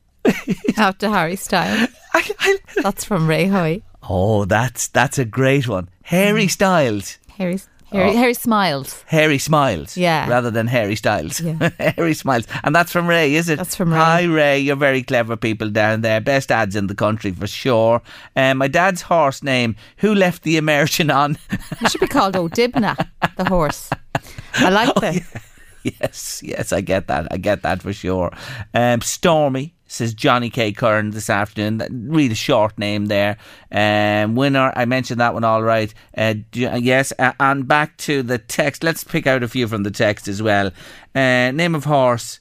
After Harry Styles. I, I, that's from Ray Hoy. Oh, that's that's a great one. Harry mm. Styles. Harry Styles. Harry, oh. Harry Smiles. Harry Smiles. Yeah. Rather than Harry Styles. Yeah. Harry Smiles. And that's from Ray, is it? That's from Ray. Hi, Ray. You're very clever people down there. Best ads in the country for sure. Um, my dad's horse name, who left the immersion on? It should be called O'Dibna, the horse. I like oh, that. Yeah. Yes, yes, I get that. I get that for sure. Um, Stormy, says Johnny K. Curran this afternoon. Really short name there. Um, winner, I mentioned that one all right. Uh, yes, uh, and back to the text. Let's pick out a few from the text as well. Uh, name of horse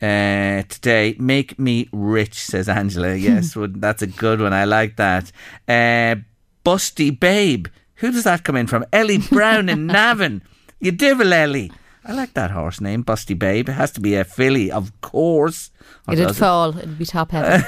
uh, today, Make Me Rich, says Angela. Yes, that's a good one. I like that. Uh, Busty Babe. Who does that come in from? Ellie Brown in Navan. You divil, Ellie. I like that horse name, Busty Babe. It has to be a filly, of course. Or It'd it? fall. It'd be top heavy.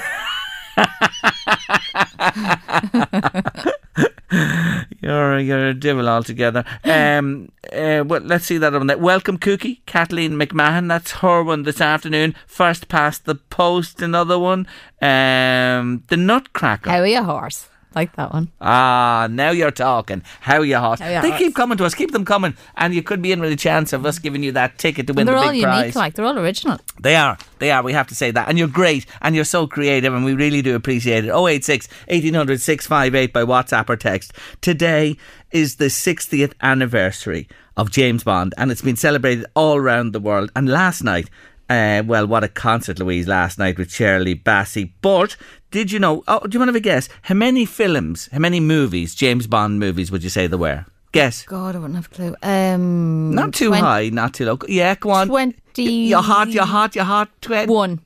you're, you're a devil altogether. Um, uh, well, let's see that one there. Welcome Cookie, Kathleen McMahon. That's her one this afternoon. First Past the Post, another one. Um, the Nutcracker. How are you, horse? Like that one. Ah, now you're talking. How you hot? How you they hot. Keep coming to us. Keep them coming, and you could be in with a chance of us giving you that ticket to win the big prize. They're all unique, like they're all original. They are. They are. We have to say that. And you're great, and you're so creative, and we really do appreciate it. oh eight six, one eight hundred, six five eight by WhatsApp or text. Today is the sixtieth anniversary of James Bond, and it's been celebrated all around the world. And last night. Uh, well, what a concert, Louise, last night with Shirley Bassey. But did you know, oh, do you want to have a guess? How many films, how many movies, James Bond movies, would you say there were? Guess. God, I wouldn't have a clue. Um, not too twenty, high, not too low. Yeah, go on. twenty. You're hot, you're hot, you're hot. Twen- One.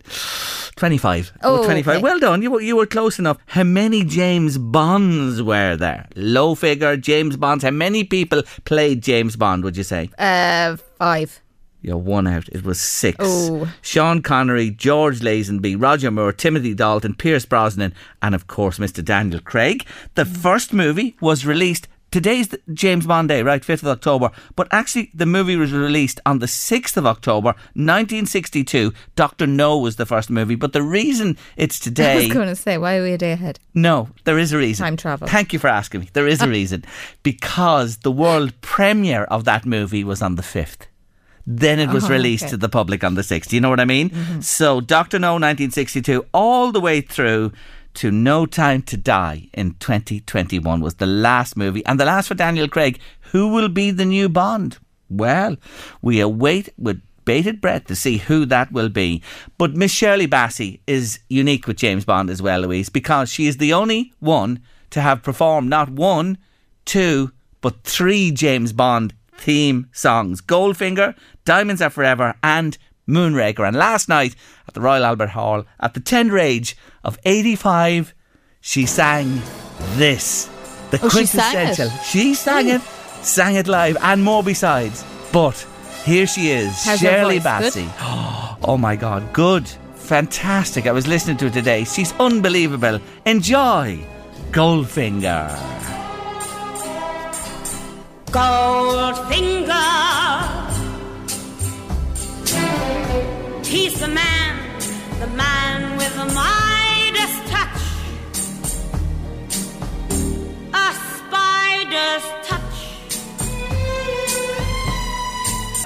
twenty-five. Oh, twenty-five. Okay. Well done. You were, you were close enough. How many James Bonds were there? Low figure, James Bonds. How many people played James Bond, would you say? Uh, five. You're one out. It was six. Oh. Sean Connery, George Lazenby, Roger Moore, Timothy Dalton, Pierce Brosnan, and of course Mister Daniel Craig. The mm. first movie was released. Today's the James Bond Day, right? fifth of October. But actually, the movie was released on the sixth of October, nineteen sixty-two. Doctor No was the first movie. But the reason it's today... I was going to say, why are we a day ahead? No, there is a reason. Time travel. Thank you for asking me. There is a reason. Because the world premiere of that movie was on the fifth. Then it was oh, released okay. to the public on the sixth. You know what I mean? Mm-hmm. So Doctor No, nineteen sixty-two, all the way through to No Time to Die in twenty twenty-one was the last movie. And the last for Daniel Craig. Who will be the new Bond? Well, we await with bated breath to see who that will be. But Miss Shirley Bassey is unique with James Bond as well, Louise, because she is the only one to have performed not one, two, but three James Bond theme songs. Goldfinger, Diamonds Are Forever and Moonraker. And last night at the Royal Albert Hall, at the tender age of eighty-five, she sang this. The oh, quintessential. She sang it, she sang, it sang it live and more besides. But here she is. How's Shirley Bassey. Good? Oh my God. Good. Fantastic. I was listening to it today. She's unbelievable. Enjoy Goldfinger. Goldfinger, he's the man, the man with the Midas touch. A spy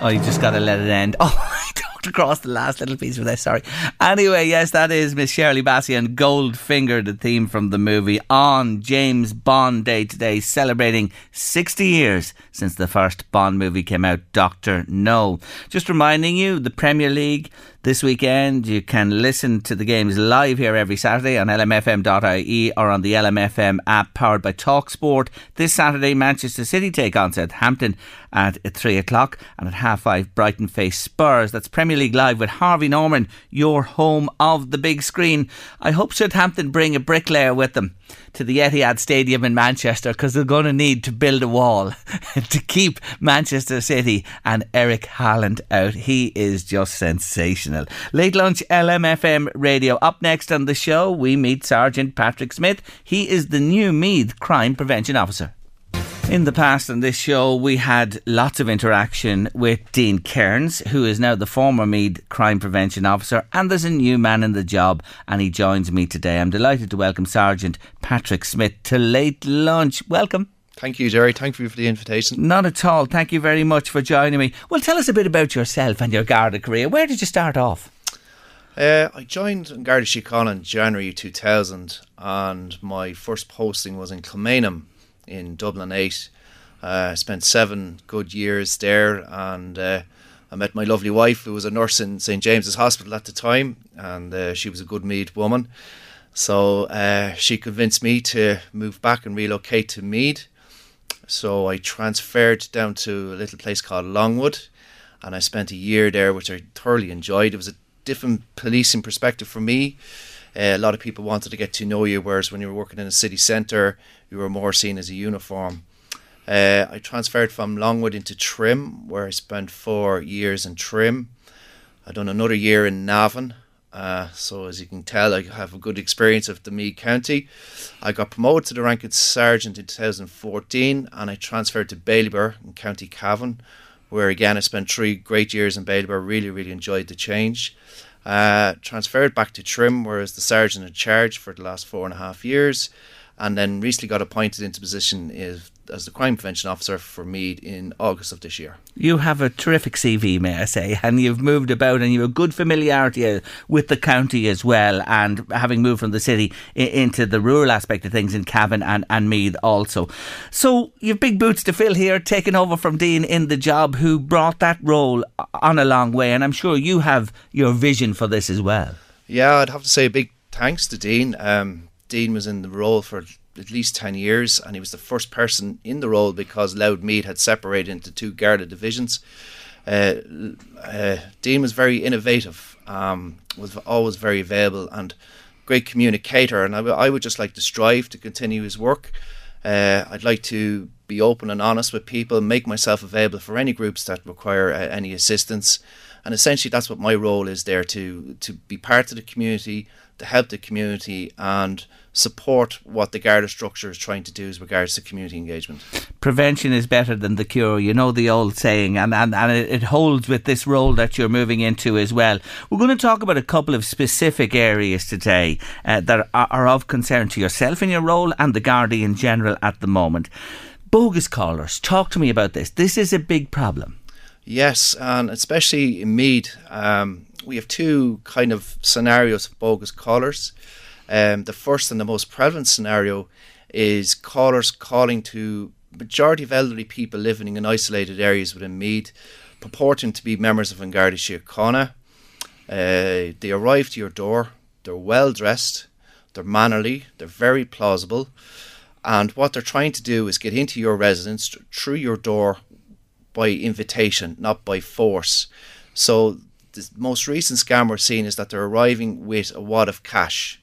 Oh, you just got to let it end. Oh, I talked across the last little piece of this, sorry. Anyway, yes, that is Miss Shirley Bassey and Goldfinger, the theme from the movie, on James Bond Day today, celebrating sixty years since the first Bond movie came out, Doctor No. Just reminding you, the Premier League this weekend, you can listen to the games live here every Saturday on L M F M dot I E or on the L M F M app powered by TalkSport. This Saturday, Manchester City take on Southampton at three o'clock, and at half five, Brighton face Spurs. That's Premier League Live with Harvey Norman, your home of the big screen. I hope Southampton bring a bricklayer with them to the Etihad Stadium in Manchester, because they're going to need to build a wall to keep Manchester City and Eric Haaland out. He is just sensational. Late Lunch L M F M Radio. Up next on the show, we meet Sergeant Patrick Smith. He is the new Meath Crime Prevention Officer. In the past on this show, we had lots of interaction with Dean Cairns, who is now the former Meath Crime Prevention Officer, and there's a new man in the job, and he joins me today. I'm delighted to welcome Sergeant Patrick Smith to Late Lunch. Welcome. Thank you, Gerry. Thank you for the invitation. Not at all. Thank you very much for joining me. Well, tell us a bit about yourself and your Garda career. Where did you start off? Uh, I joined Garda Síochána in January two thousand, and my first posting was in Kilmainham in Dublin eight. I uh, spent seven good years there, and uh, I met my lovely wife, who was a nurse in Saint James's Hospital at the time, and uh, she was a good Meath woman, so uh, she convinced me to move back and relocate to Meath. So I transferred down to a little place called Longwood, and I spent a year there, which I thoroughly enjoyed. It was a different policing perspective for me. Uh, a lot of people wanted to get to know you, whereas when you were working in a city centre, you were more seen as a uniform. Uh, I transferred from Longwood into Trim, where I spent four years in Trim. I done another year in Navan. Uh, so as you can tell, I have a good experience of the Meath County. I got promoted to the rank of Sergeant in two thousand fourteen, and I transferred to Ballybor in County Cavan, where again I spent three great years in Ballybor. Really, really enjoyed the change. Uh, transferred back to Trim, where I was the sergeant in charge for the last four and a half years, and then recently got appointed into position as, as the crime prevention officer for Meath in August of this year. You have a terrific C V, may I say, and you've moved about, and you have a good familiarity with the county as well, and having moved from the city into the rural aspect of things in Cavan and, and Meath also. So you've big boots to fill here, taking over from Dean in the job, who brought that role on a long way, and I'm sure you have your vision for this as well. Yeah, I'd have to say a big thanks to Dean. Um, Dean was in the role for at least ten years, and he was the first person in the role because Loud Meath had separated into two Garda divisions. Uh, uh, Dean was very innovative, um, was always very available and great communicator, and I, w- I would just like to strive to continue his work. Uh, I'd like to be open and honest with people, make myself available for any groups that require uh, any assistance, and essentially that's what my role is there, to to be part of the community, to help the community and support what the Garda structure is trying to do as regards to community engagement. Prevention is better than the cure, you know the old saying, and, and, and it holds with this role that you're moving into as well. We're going to talk about a couple of specific areas today uh, that are, are of concern to yourself in your role and the Garda in general at the moment. Bogus callers, talk to me about this. This is a big problem. Yes, and especially in Meath, um, we have two kind of scenarios of bogus callers. Um, the first and the most prevalent scenario is callers calling to majority of elderly people living in isolated areas within Meath, purporting to be members of An Garda Síochána. Uh, they arrive to your door, they're well dressed, they're mannerly, they're very plausible, and what they're trying to do is get into your residence through your door by invitation, not by force. So the most recent scam we're seeing is that they're arriving with a wad of cash,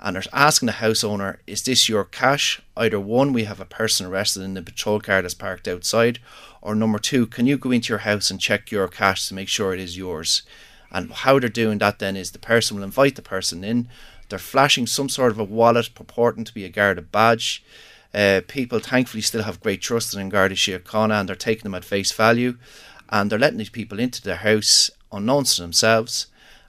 and they're asking the house owner, is this your cash? Either one, we have a person arrested in the patrol car that's parked outside, or number two, can you go into your house and check your cash to make sure it is yours? And how they're doing that then is the person will invite the person in, they're flashing some sort of a wallet purporting to be a Garda badge. Uh, people thankfully still have great trust in Garda Síochána, and they're taking them at face value, and they're letting these people into their house unknowns to themselves.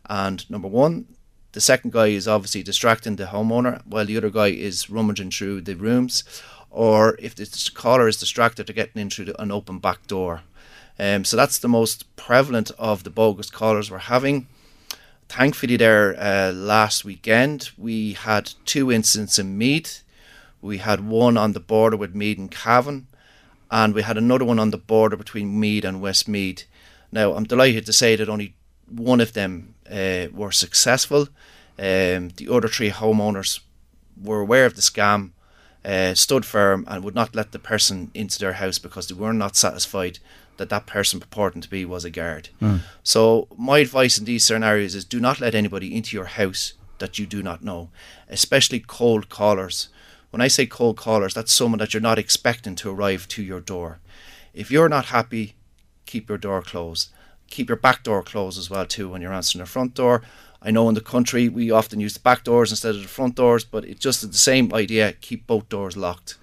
And number one, the second guy is obviously distracting the homeowner while the other guy is rummaging through the rooms. Or if the caller is distracted, they're getting in through the, an open back door. Um, so that's the most prevalent of the bogus callers we're having. Thankfully there uh, last weekend we had two incidents in Meath. We had one on the border with Meath and Cavan, and we had another one on the border between Meath and Westmeath. Now I'm delighted to say that only one of them uh, were successful. Um, the other three homeowners were aware of the scam, uh, stood firm and would not let the person into their house because they were not satisfied that that person purporting to be was a guard. Mm. So my advice in these scenarios is do not let anybody into your house that you do not know, especially cold callers. When I say cold callers, that's someone that you're not expecting to arrive to your door. If you're not happy, keep your door closed. Keep your back door closed as well too when you're answering the front door. I know in the country we often use the back doors instead of the front doors, but it's just the same idea. Keep both doors locked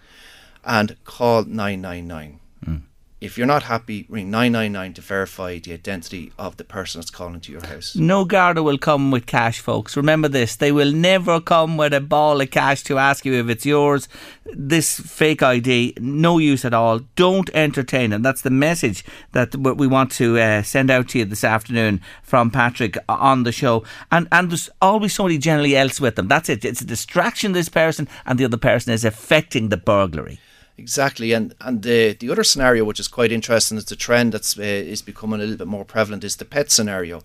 and call nine nine nine. Mm. If you're not happy, ring nine nine nine to verify the identity of the person that's calling to your house. No Garda will come with cash, folks. Remember this. They will never come with a ball of cash to ask you if it's yours. This fake I D, no use at all. Don't entertain it. That's the message that we want to uh, send out to you this afternoon from Patrick on the show. And, and there's always somebody generally else with them. That's it. It's a distraction, this person, and the other person is affecting the burglary. Exactly, and and the the other scenario, which is quite interesting, is the trend that's uh, is becoming a little bit more prevalent, is the pet scenario,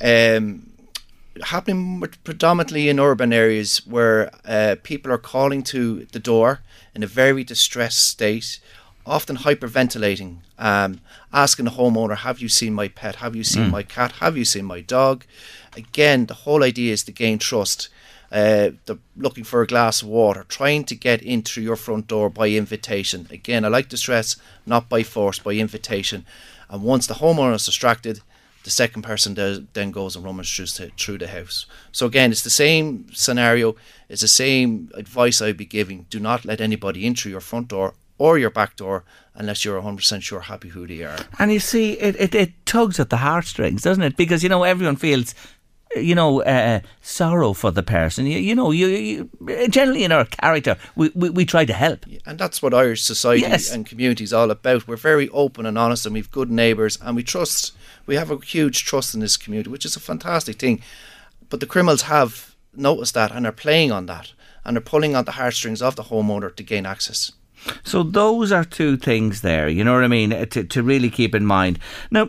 um, happening predominantly in urban areas where uh, people are calling to the door in a very distressed state, often hyperventilating, um, asking the homeowner, "Have you seen my pet? Have you seen mm. my cat? Have you seen my dog?" Again, the whole idea is to gain trust. Uh, they're looking for a glass of water, trying to get in through your front door by invitation. Again, I like to stress, not by force, by invitation. And once the homeowner is distracted, the second person does, then goes and rummages through the house. So again, it's the same scenario. It's the same advice I'd be giving. Do not let anybody in through your front door or your back door unless you're one hundred percent sure happy who they are. And you see, it, it, it tugs at the heartstrings, doesn't it? Because, you know, everyone feels... you know, uh, sorrow for the person. You, you know, you, you generally in our character, we, we, we try to help. And that's what Irish society yes. and community is all about. We're very open and honest, and we've good neighbours, and we trust. We have a huge trust in this community, which is a fantastic thing. But the criminals have noticed that, and are playing on that, and are pulling on the heartstrings of the homeowner to gain access. So those are two things there, you know what I mean, to, to really keep in mind. Now,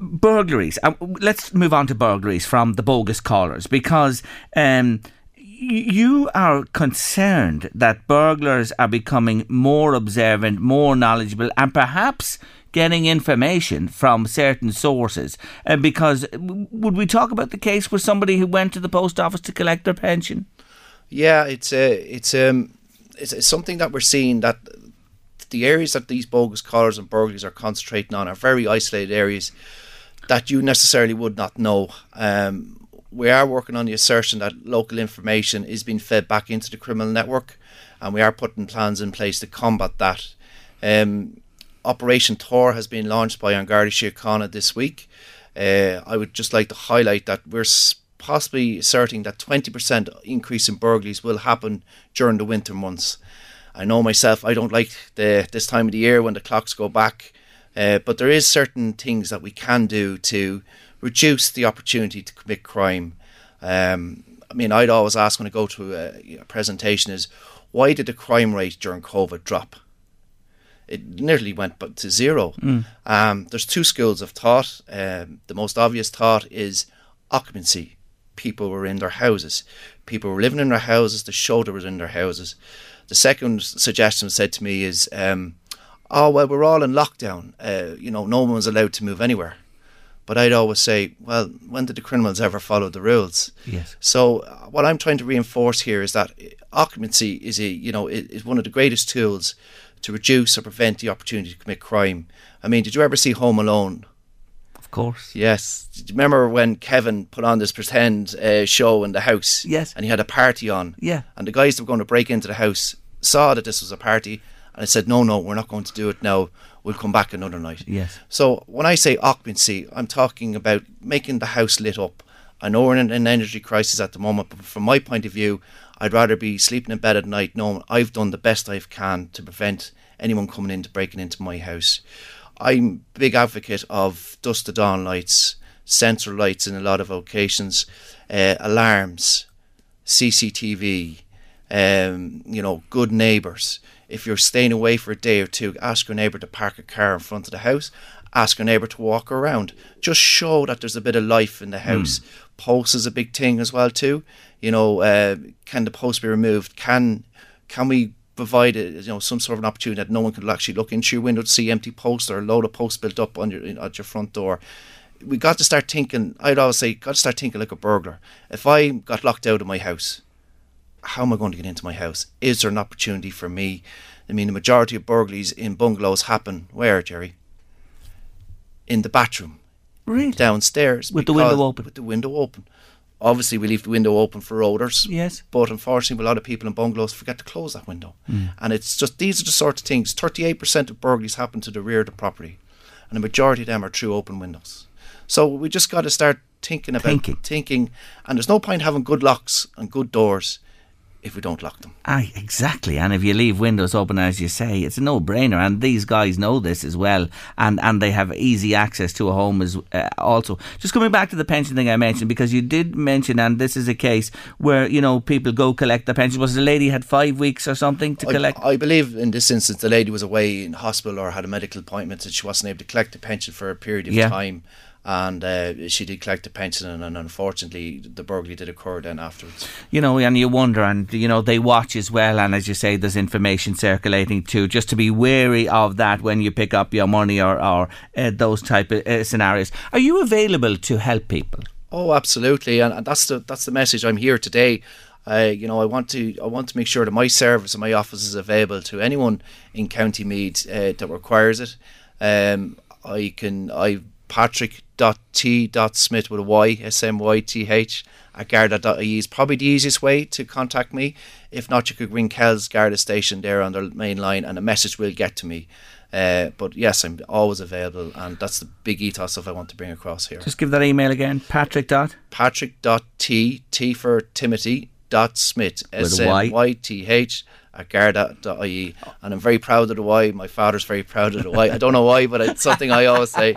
burglaries. Uh, let's move on to burglaries from the bogus callers, because um, you are concerned that burglars are becoming more observant, more knowledgeable, and perhaps getting information from certain sources. Uh, because would we talk about the case with somebody who went to the post office to collect their pension? Yeah, it's uh, it's um, it's, it's something that we're seeing, that the areas that these bogus callers and burglaries are concentrating on are very isolated areas that you necessarily would not know. Um, we are working on the assertion that local information is being fed back into the criminal network, and we are putting plans in place to combat that. Um, Operation Tor has been launched by An Garda Síochána this week. Uh, I would just like to highlight that we're possibly asserting that twenty percent increase in burglaries will happen during the winter months. I know myself, I don't like the this time of the year when the clocks go back, uh, but there is certain things that we can do to reduce the opportunity to commit crime. Um, I mean, I'd always ask when I go to a, a presentation is, why did the crime rate during COVID drop? It nearly went but to zero. Mm. Um, there's two schools of thought. Um, the most obvious thought is occupancy. People were in their houses. People were living in their houses. The shelter was in their houses. The second suggestion said to me is, um, oh, well, we're all in lockdown. Uh, you know, no one's allowed to move anywhere. But I'd always say, well, when did the criminals ever follow the rules? Yes. So uh, what I'm trying to reinforce here is that occupancy is a, you know, is one of the greatest tools to reduce or prevent the opportunity to commit crime. I mean, did you ever see Home Alone? Of course. Yes. Do you remember when Kevin put on this pretend uh, show in the house? Yes. And he had a party on. Yeah. And the guys that were going to break into the house saw that this was a party and said, no, no, we're not going to do it now. We'll come back another night. Yes. So when I say occupancy, I'm talking about making the house lit up. I know we're in an energy crisis at the moment, but from my point of view, I'd rather be sleeping in bed at night knowing I've done the best I can to prevent anyone coming in to breaking into my house. I'm a big advocate of dusk to dawn lights, sensor lights in a lot of locations, uh, alarms, C C T V, um, you know, good neighbours. If you're staying away for a day or two, ask your neighbour to park a car in front of the house. Ask your neighbour to walk around. Just show that there's a bit of life in the house. Mm. Post is a big thing as well too. You know, uh, can the post be removed? Can can we provide a, you know, some sort of an opportunity that no one could actually look into your window to see empty posts or a load of posts built up on your at your front door? We got to start thinking. I'd always say, got to start thinking like a burglar. If I got locked out of my house, how am I going to get into my house? Is there an opportunity for me? I mean, the majority of burglaries in bungalows happen where, Gerry? In the bathroom, really? Downstairs, with the window open. With the window open, obviously we leave the window open for odors. Yes, but unfortunately, a lot of people in bungalows forget to close that window, mm. and it's just these are the sort of things. Thirty-eight percent of burglaries happen to the rear of the property, and the majority of them are through open windows. So we just got to start thinking about thinking. thinking, and there's no point having good locks and good doors if we don't lock them. Aye, exactly. And if you leave windows open, as you say, it's a no-brainer. And these guys know this as well. And and they have easy access to a home as uh, also. Just coming back to the pension thing I mentioned, because you did mention, and this is a case where, you know, people go collect the pension. Was the lady had five weeks or something to I, collect? I believe in this instance the lady was away in hospital or had a medical appointment and she wasn't able to collect the pension for a period of yeah. time. And uh, she did collect the pension, and, and unfortunately the burglary did occur then afterwards. You know, and you wonder, and you know, they watch as well, and as you say, there's information circulating too, just to be wary of that when you pick up your money or, or uh, those type of uh, scenarios. Are you available to help people? Oh, absolutely, and, and that's the that's the message I'm here today. Uh, you know, I want to I want to make sure that my service and my office is available to anyone in County Meath uh, that requires it. Um, I can I Patrick. Dot T dot Smith with a Y S M Y T H at Garda dot I E is probably the easiest way to contact me. If not, you could ring Kells Garda Station there on the main line, and a message will get to me. Uh, but yes, I'm always available, and that's the big ethos of I want to bring across here. Just give that email again. Patrick dot Patrick dot T T for Timothy dot Smith S M Y T H at Garda dot I E, and I'm very proud of the Y. My father's very proud of the Y. I don't know why, but it's something I always say.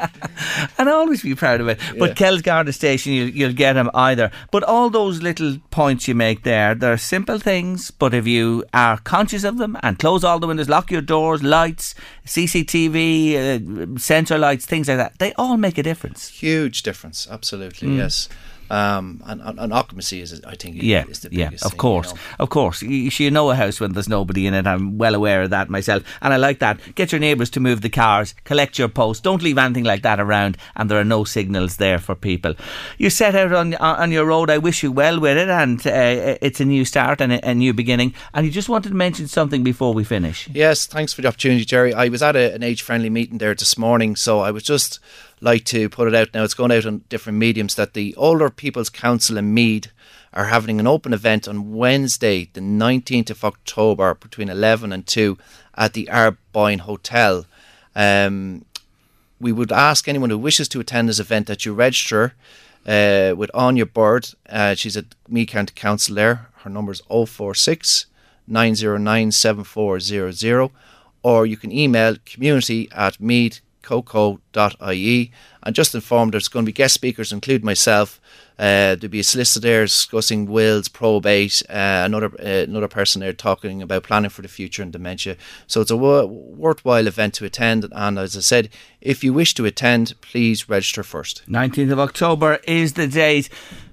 And I always be proud of it. Yeah. But Kells Garda Station, you'll, you'll get them either. But all those little points you make there, they're simple things, but if you are conscious of them and close all the windows, lock your doors, lights, C C T V, uh, sensor lights, things like that, they all make a difference. Huge difference, absolutely, mm. yes. Um, and, and occupancy is, I think, yeah, is the biggest. Yeah, of course, thing, you know? of course. You, you know a house when there's nobody in it. I'm well aware of that myself, and I like that. Get your neighbours to move the cars, collect your post. Don't leave anything like that around, and there are no signals there for people. You set out on on your road. I wish you well with it, and uh, it's a new start and a, a new beginning. And you just wanted to mention something before we finish. Yes, thanks for the opportunity, Gerry. I was at a, an age-friendly meeting there this morning, so I was just. Like to put it out now, it's going out on different mediums, that the Older People's Council in Mead are having an open event on Wednesday the nineteenth of October between eleven and two at the Arboyne Hotel. Um, we would ask anyone who wishes to attend this event that you register uh, with Anya Bird. Uh, she's a Meath County Council there. Her number is oh four six, nine oh nine, seven four zero zero, or you can email community at mead coco dot I E and just informed there's going to be guest speakers, including myself. Uh, there'll be a solicitor there discussing wills, probate, uh, another uh, another person there talking about planning for the future and dementia. So it's a wor- worthwhile event to attend, and as I said, if you wish to attend, please register first. nineteenth of October is the date.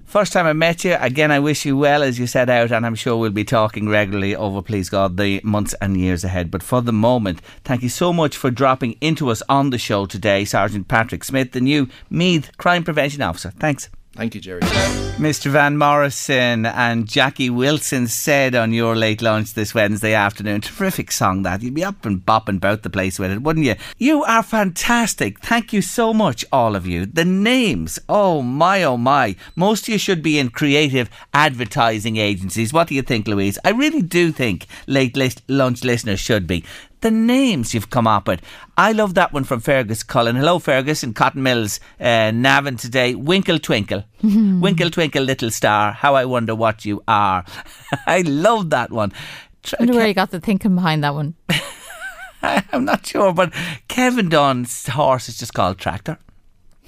First time I met you. Again, I wish you well as you set out, and I'm sure we'll be talking regularly over, please God, the months and years ahead. But for the moment, thank you so much for dropping into us on the show today, Sergeant Patrick Smith, the new Meath Crime Prevention Officer. Thanks. Thank you, Gerry. Mister Van Morrison and Jackie Wilson said on your late lunch this Wednesday afternoon. Terrific song that. You'd be up and bopping about the place with it, wouldn't you? You are fantastic. Thank you so much, all of you. The names. Oh, my, oh, my. Most of you should be in creative advertising agencies. What do you think, Louise? I really do think late list lunch listeners should be. The names you've come up with. I love that one from Fergus Cullen. Hello, Fergus in Cotton Mills, uh, Navan today. Winkle Twinkle. Winkle Twinkle Little Star. How I wonder what you are. I love that one. I wonder where you got the thinking behind that one. I'm not sure, but Kevin Dunn's horse is just called Tractor.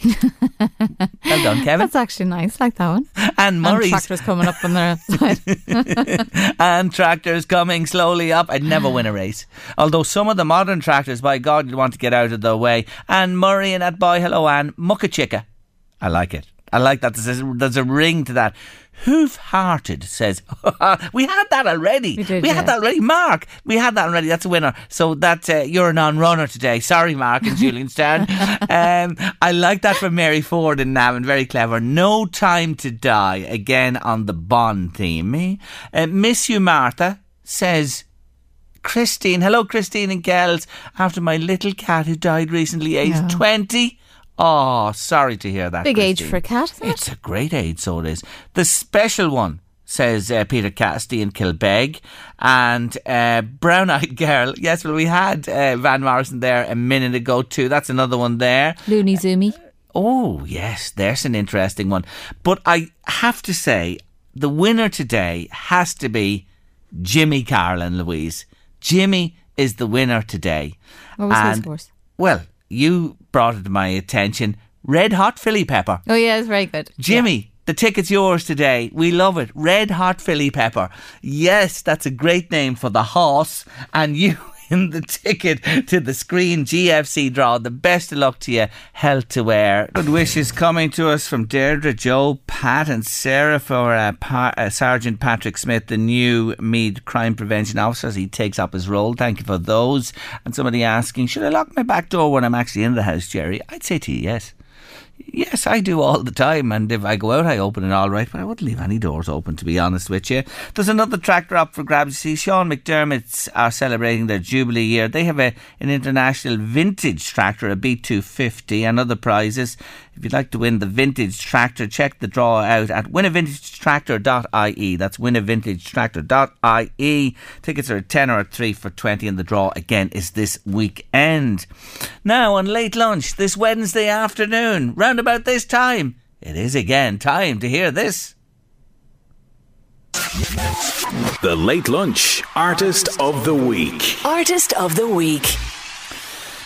Well done, Kevin. That's actually nice, like that one. And Murray's and Tractor's coming up on their side. And Tractor's coming slowly up. I'd never win a race, although some of the modern tractors, by God, you'd want to get out of the way. And Murray and that boy, hello Anne, Muckachica. I like it. I like that. There's a, there's a ring to that. Hoof-hearted says, we had that already. We, did, we yeah. had that already. Mark, we had that already. That's a winner. So that uh, you're a non-runner today. Sorry, Mark and Julianstown. um, I like that from Mary Ford in Navan. Very clever. No Time to Die. Again, on the Bond theme. Uh, Miss You, Martha, says... Christine. Hello, Christine and Kells. After my little cat who died recently, age yeah. twenty... Oh, sorry to hear that. Big Christine. Age for a cat. Isn't it? It's a great age, so it is. The special one, says uh, Peter Cassidy in Kilbeg. And uh, Brown Eyed Girl. Yes, well, we had uh, Van Morrison there a minute ago, too. That's another one there. Looney Zoomy. Uh, oh, yes, there's an interesting one. But I have to say, the winner today has to be Jimmy Carlin, Louise. Jimmy is the winner today. What was and, his horse? Well, you brought it to my attention. Red Hot Chili Pepper. Oh yeah, it's very good. Jimmy, yeah. The ticket's yours today. We love it. Red Hot Chili Pepper. Yes, that's a great name for the horse. And you win the ticket to the Skryne G F C draw. The best of luck to you. Health to wear. Good wishes coming to us from Deirdre, Joe, Pat and Sarah for uh, pa- uh, Sergeant Patrick Smith, the new Mead Crime Prevention Officer, as he takes up his role. Thank you for those. And somebody asking, should I lock my back door when I'm actually in the house, Gerry? I'd say to you, yes. Yes, I do all the time, and if I go out I open it all right, but I wouldn't leave any doors open, to be honest with you. There's another tractor up for grabs. You see, Sean McDermott's are celebrating their Jubilee year. They have a, an international vintage tractor, a B two fifty, and other prizes. If you'd like to win the vintage tractor, check the draw out at win a vintage tractor dot I E. That's win a vintage tractor dot I E. Tickets are at ten or at three for twenty, and the draw again is this weekend. Now on Late Lunch this Wednesday afternoon, round about this time, it is again time to hear this. The Late Lunch Artist of the Week. Artist of the Week.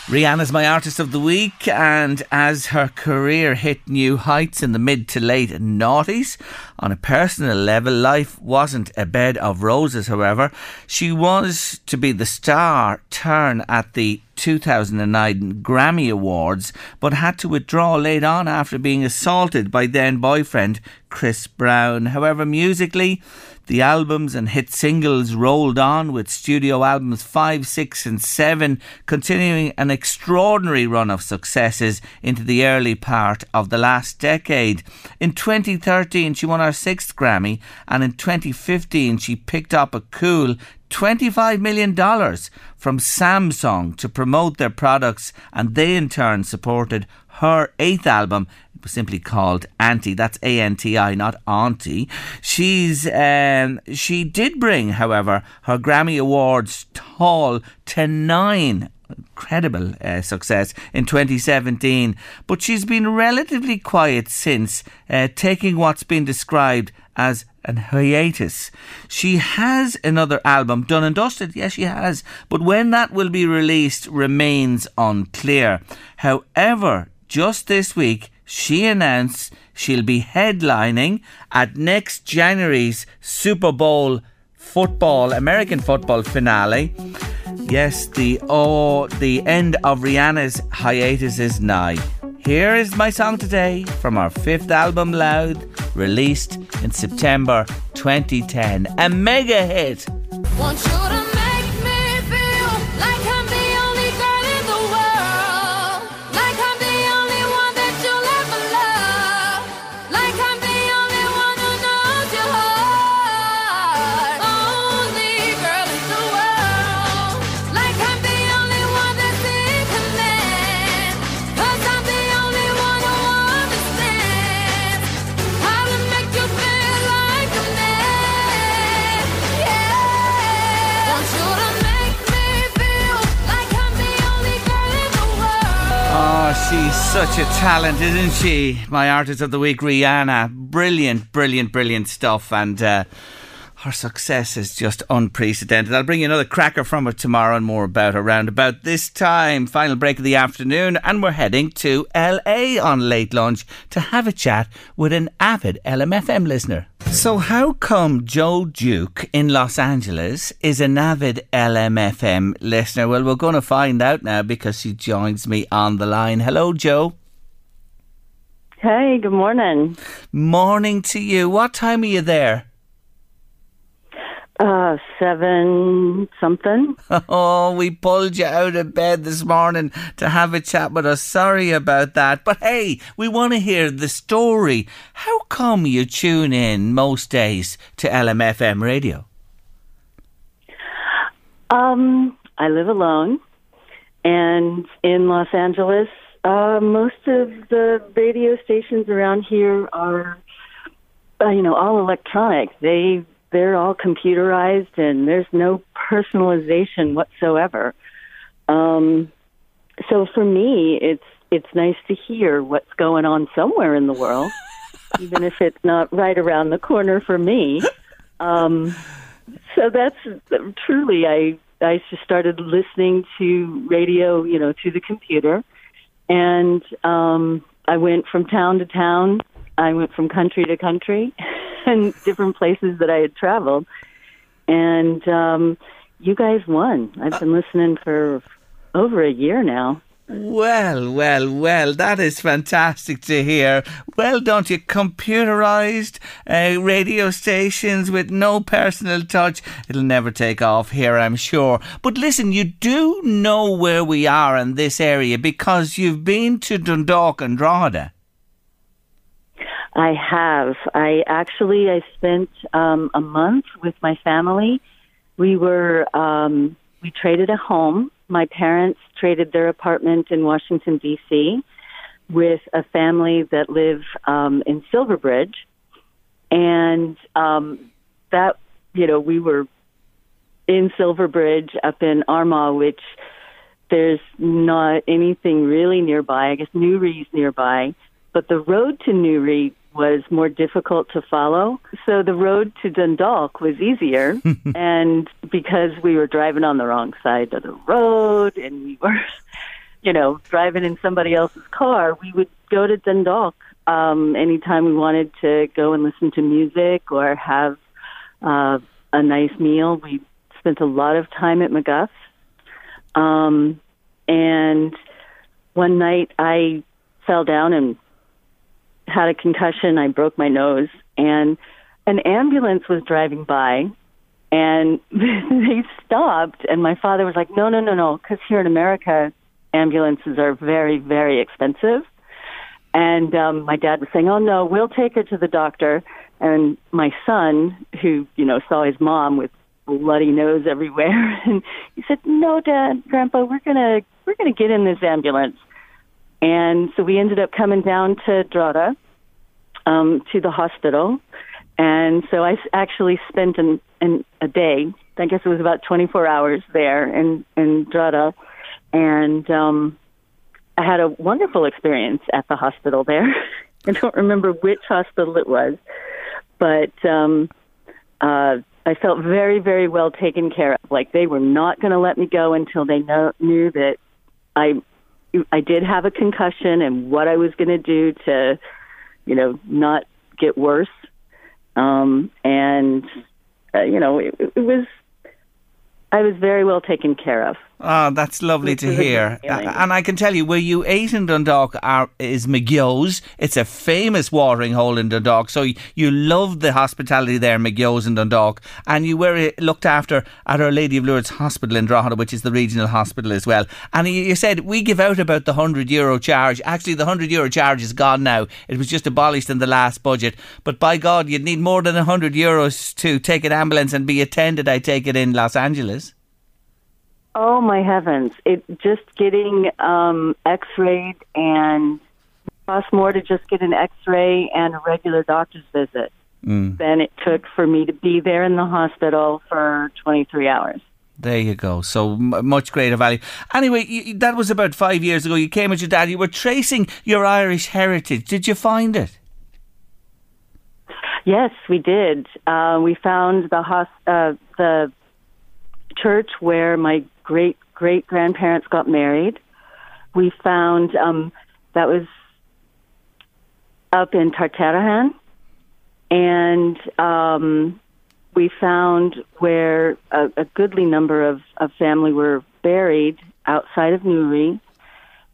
Rihanna's my Artist of the Week, and as her career hit new heights in the mid to late noughties, on a personal level, life wasn't a bed of roses, however. She was to be the star turn at the two thousand nine Grammy Awards, but had to withdraw late on after being assaulted by then boyfriend Chris Brown. However, musically, the albums and hit singles rolled on, with studio albums five, six and seven continuing an extraordinary run of successes into the early part of the last decade. In twenty thirteen, she won her sixth Grammy, and in twenty fifteen she picked up a cool twenty-five million dollars from Samsung to promote their products, and they in turn supported her eighth album. It was simply called Anti. That's A N T I, not Auntie. She's um, she did bring, however, her Grammy Awards haul to nine. Incredible uh, success in twenty seventeen, but she's been relatively quiet since, uh, taking what's been described as an hiatus. She has another album done and dusted, yes she has, but when that will be released remains unclear. However, just this week she announced she'll be headlining at next January's Super Bowl football, American football finale. Yes, the oh, the end of Rihanna's hiatus is nigh. Here is my song today from our fifth album, Loud, released in September twenty ten. A mega hit. Want you to make me feel like I'm the only girl in the world, like I'm the only one that you'll ever love, like I'm the only one who knows your heart, only girl in the world, like I'm the only one that's in command, 'cause I'm the only one who understands how to make you feel like a man. Yeah, want you to make me feel like I'm the only girl in the world. Oh, she's such a talent, isn't she? My Artist of the Week, Rihanna. Brilliant, brilliant, brilliant stuff. And uh her success is just unprecedented. I'll bring you another cracker from her tomorrow and more about her round about this time. Final break of the afternoon, and we're heading to L A on Late Lunch to have a chat with an avid L M F M listener. So how come Joe Duke in Los Angeles is an avid L M F M listener? Well, we're going to find out now because she joins me on the line. Hello, Joe. Hey, good morning. Morning to you. What time are you there? Uh, seven something. Oh, we pulled you out of bed this morning to have a chat with us. Sorry about that. But hey, we want to hear the story. How come you tune in most days to L M F M radio? Um, I live alone. And in Los Angeles, uh, most of the radio stations around here are, uh, you know, all electronic. They... They're all computerized, and there's no personalization whatsoever. Um, so for me, it's it's nice to hear what's going on somewhere in the world, even if it's not right around the corner for me. Um, so that's truly, I I just started listening to radio, you know, to the computer, and um, I went from town to town. I went from country to country and different places that I had traveled. And um, you guys won. I've been listening for over a year now. Well, well, well, that is fantastic to hear. Well done to you. Computerised uh, radio stations with no personal touch. It'll never take off here, I'm sure. But listen, you do know where we are in this area because you've been to Dundalk and Drogheda. I have. I actually, I spent um, a month with my family. We were, um, we traded a home. My parents traded their apartment in Washington, D C with a family that live um, in Silverbridge. And um, that, you know, we were in Silverbridge up in Armagh, which there's not anything really nearby. I guess Newry's nearby. But the road to Newry was more difficult to follow. So the road to Dundalk was easier. And because we were driving on the wrong side of the road and we were, you know, driving in somebody else's car, we would go to Dundalk um, anytime we wanted to go and listen to music or have uh, a nice meal. We spent a lot of time at McGuff's. Um, and one night I fell down and had a concussion. I broke my nose, and an ambulance was driving by, and they stopped, and my father was like, no, no, no, no, because here in America, ambulances are very, very expensive. And um, my dad was saying, oh, no, we'll take her to the doctor. And my son, who, you know, saw his mom with bloody nose everywhere, and he said, no, Dad, Grandpa, we're gonna we're gonna get in this ambulance. And so we ended up coming down to Drogheda, um, to the hospital. And so I actually spent an, an, a day, I guess it was about twenty-four hours there in, in Drogheda. And um, I had a wonderful experience at the hospital there. I don't remember which hospital it was, but um, uh, I felt very, very well taken care of. Like, they were not going to let me go until they know, knew that I... I did have a concussion and what I was going to do to, you know, not get worse. Um, and, uh, you know, it, it was, I was very well taken care of. Oh, that's lovely to hear. And I can tell you, where you ate in Dundalk are, is McGill's. It's a famous watering hole in Dundalk. So you loved the hospitality there, McGill's in Dundalk. And you were looked after at Our Lady of Lourdes Hospital in Drogheda, which is the regional hospital as well. And you said, we give out about the one hundred euro charge. Actually, the one hundred euro charge is gone now. It was just abolished in the last budget. But by God, you'd need more than one hundred euros to take an ambulance and be attended, I take it, in Los Angeles. Oh, my heavens. It just getting um, x-rayed and cost more to just get an x-ray and a regular doctor's visit mm. than it took for me to be there in the hospital for twenty-three hours. There you go. So much greater value. Anyway, you, that was about five years ago. You came with your dad. You were tracing your Irish heritage. Did you find it? Yes, we did. Uh, we found the hos- uh, the church where my great great grandparents got married. We found um, that was up in Tartarahan, and um, we found where a, a goodly number of, of family were buried outside of Newry,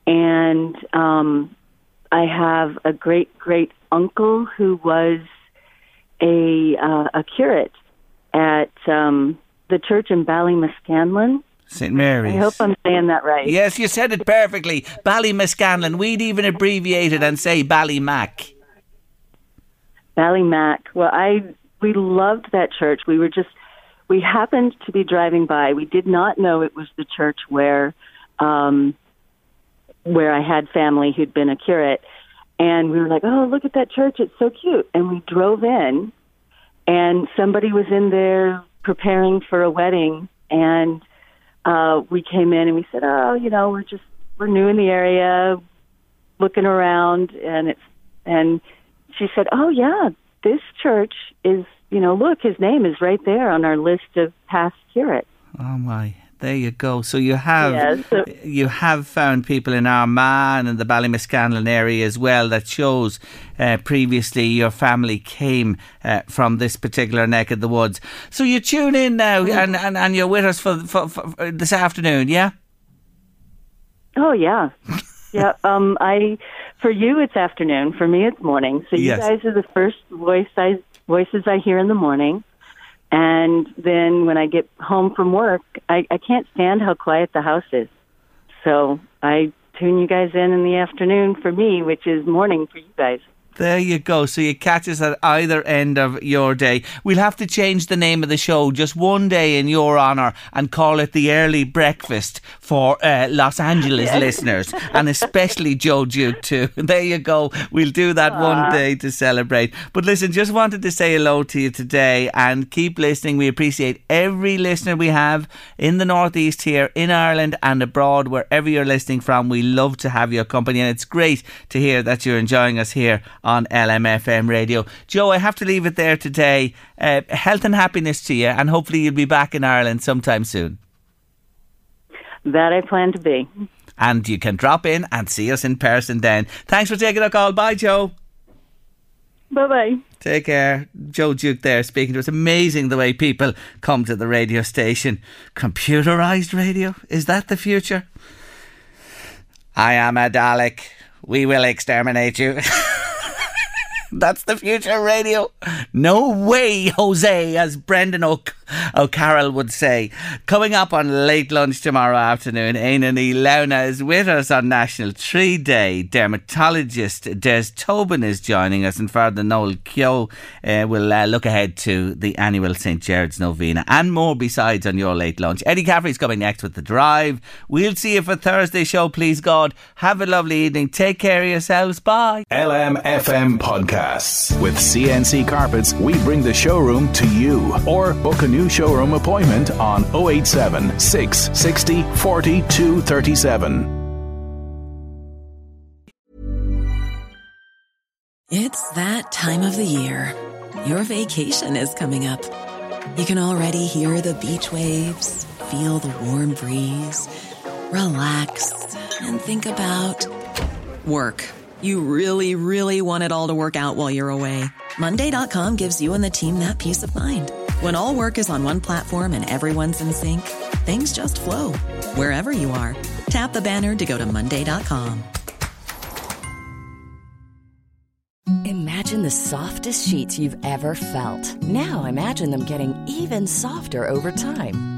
and um, I have a great great uncle who was a uh, a curate at um, the church in Ballymascanlan. Saint Mary's. I hope I'm saying that right. Yes, you said it perfectly. Ballymascanlan. We'd even abbreviate it and say Ballymac. Ballymac. Well, I we loved that church. We were just, we happened to be driving by. We did not know it was the church where, um, where I had family who'd been a curate. And we were like, oh, look at that church. It's so cute. And we drove in, and somebody was in there preparing for a wedding, and Uh, we came in and we said, oh, you know, we're just, we're new in the area, looking around, and it's, and she said, oh, yeah, this church is, you know, look, his name is right there on our list of past curates. Oh, my. There you go. So you have yeah, so, you have found people in Armagh and in the Ballymascanlan area as well. That shows uh, previously your family came uh, from this particular neck of the woods. So you tune in now, and, and, and you're with us for, for, for this afternoon, yeah? Oh, yeah. yeah. Um, I for you it's afternoon. For me it's morning. So you yes. guys are the first voice I, voices I hear in the morning. And then when I get home from work, I, I can't stand how quiet the house is. So I tune you guys in in the afternoon for me, which is morning for you guys. There you go. So you catch us at either end of your day. We'll have to change the name of the show just one day in your honour and call it the Early Breakfast for uh, Los Angeles listeners, and especially Joe Duke too. There you go. We'll do that Aww. one day to celebrate. But listen, just wanted to say hello to you today and keep listening. We appreciate every listener we have in the Northeast here, in Ireland and abroad, wherever you're listening from. We love to have your company, and it's great to hear that you're enjoying us here on L M F M radio. Joe, I have to leave it there today. Uh, health and happiness to you, and hopefully you'll be back in Ireland sometime soon. That I plan to be. And you can drop in and see us in person then. Thanks for taking a call. Bye, Joe. Bye-bye. Take care. Joe Duke there speaking to us. Amazing the way people come to the radio station. Computerised radio? Is that the future? I am a Dalek. We will exterminate you. That's the future radio. No way, Jose, as Brendan o- O'Carroll would say. Coming up on Late Lunch tomorrow afternoon, Ainan E. Launa is with us on National Tree Day. Dermatologist Des Tobin is joining us, and Father Noel Keogh uh, will uh, look ahead to the annual Saint Gerard's Novena, and more besides on your Late Lunch. Eddie Caffrey's coming next with The Drive. We'll see you for Thursday show, please God. Have a lovely evening. Take care of yourselves. Bye. L M F M Podcast. With C N C Carpets, we bring the showroom to you. Or book a new showroom appointment on oh eight seven, six six zero, four two, three seven. It's that time of the year. Your vacation is coming up. You can already hear the beach waves, feel the warm breeze, relax, and think about work. You really, really want it all to work out while you're away. Monday dot com gives you and the team that peace of mind. When all work is on one platform and everyone's in sync, things just flow. Wherever you are, tap the banner to go to Monday dot com. Imagine the softest sheets you've ever felt. Now imagine them getting even softer over time.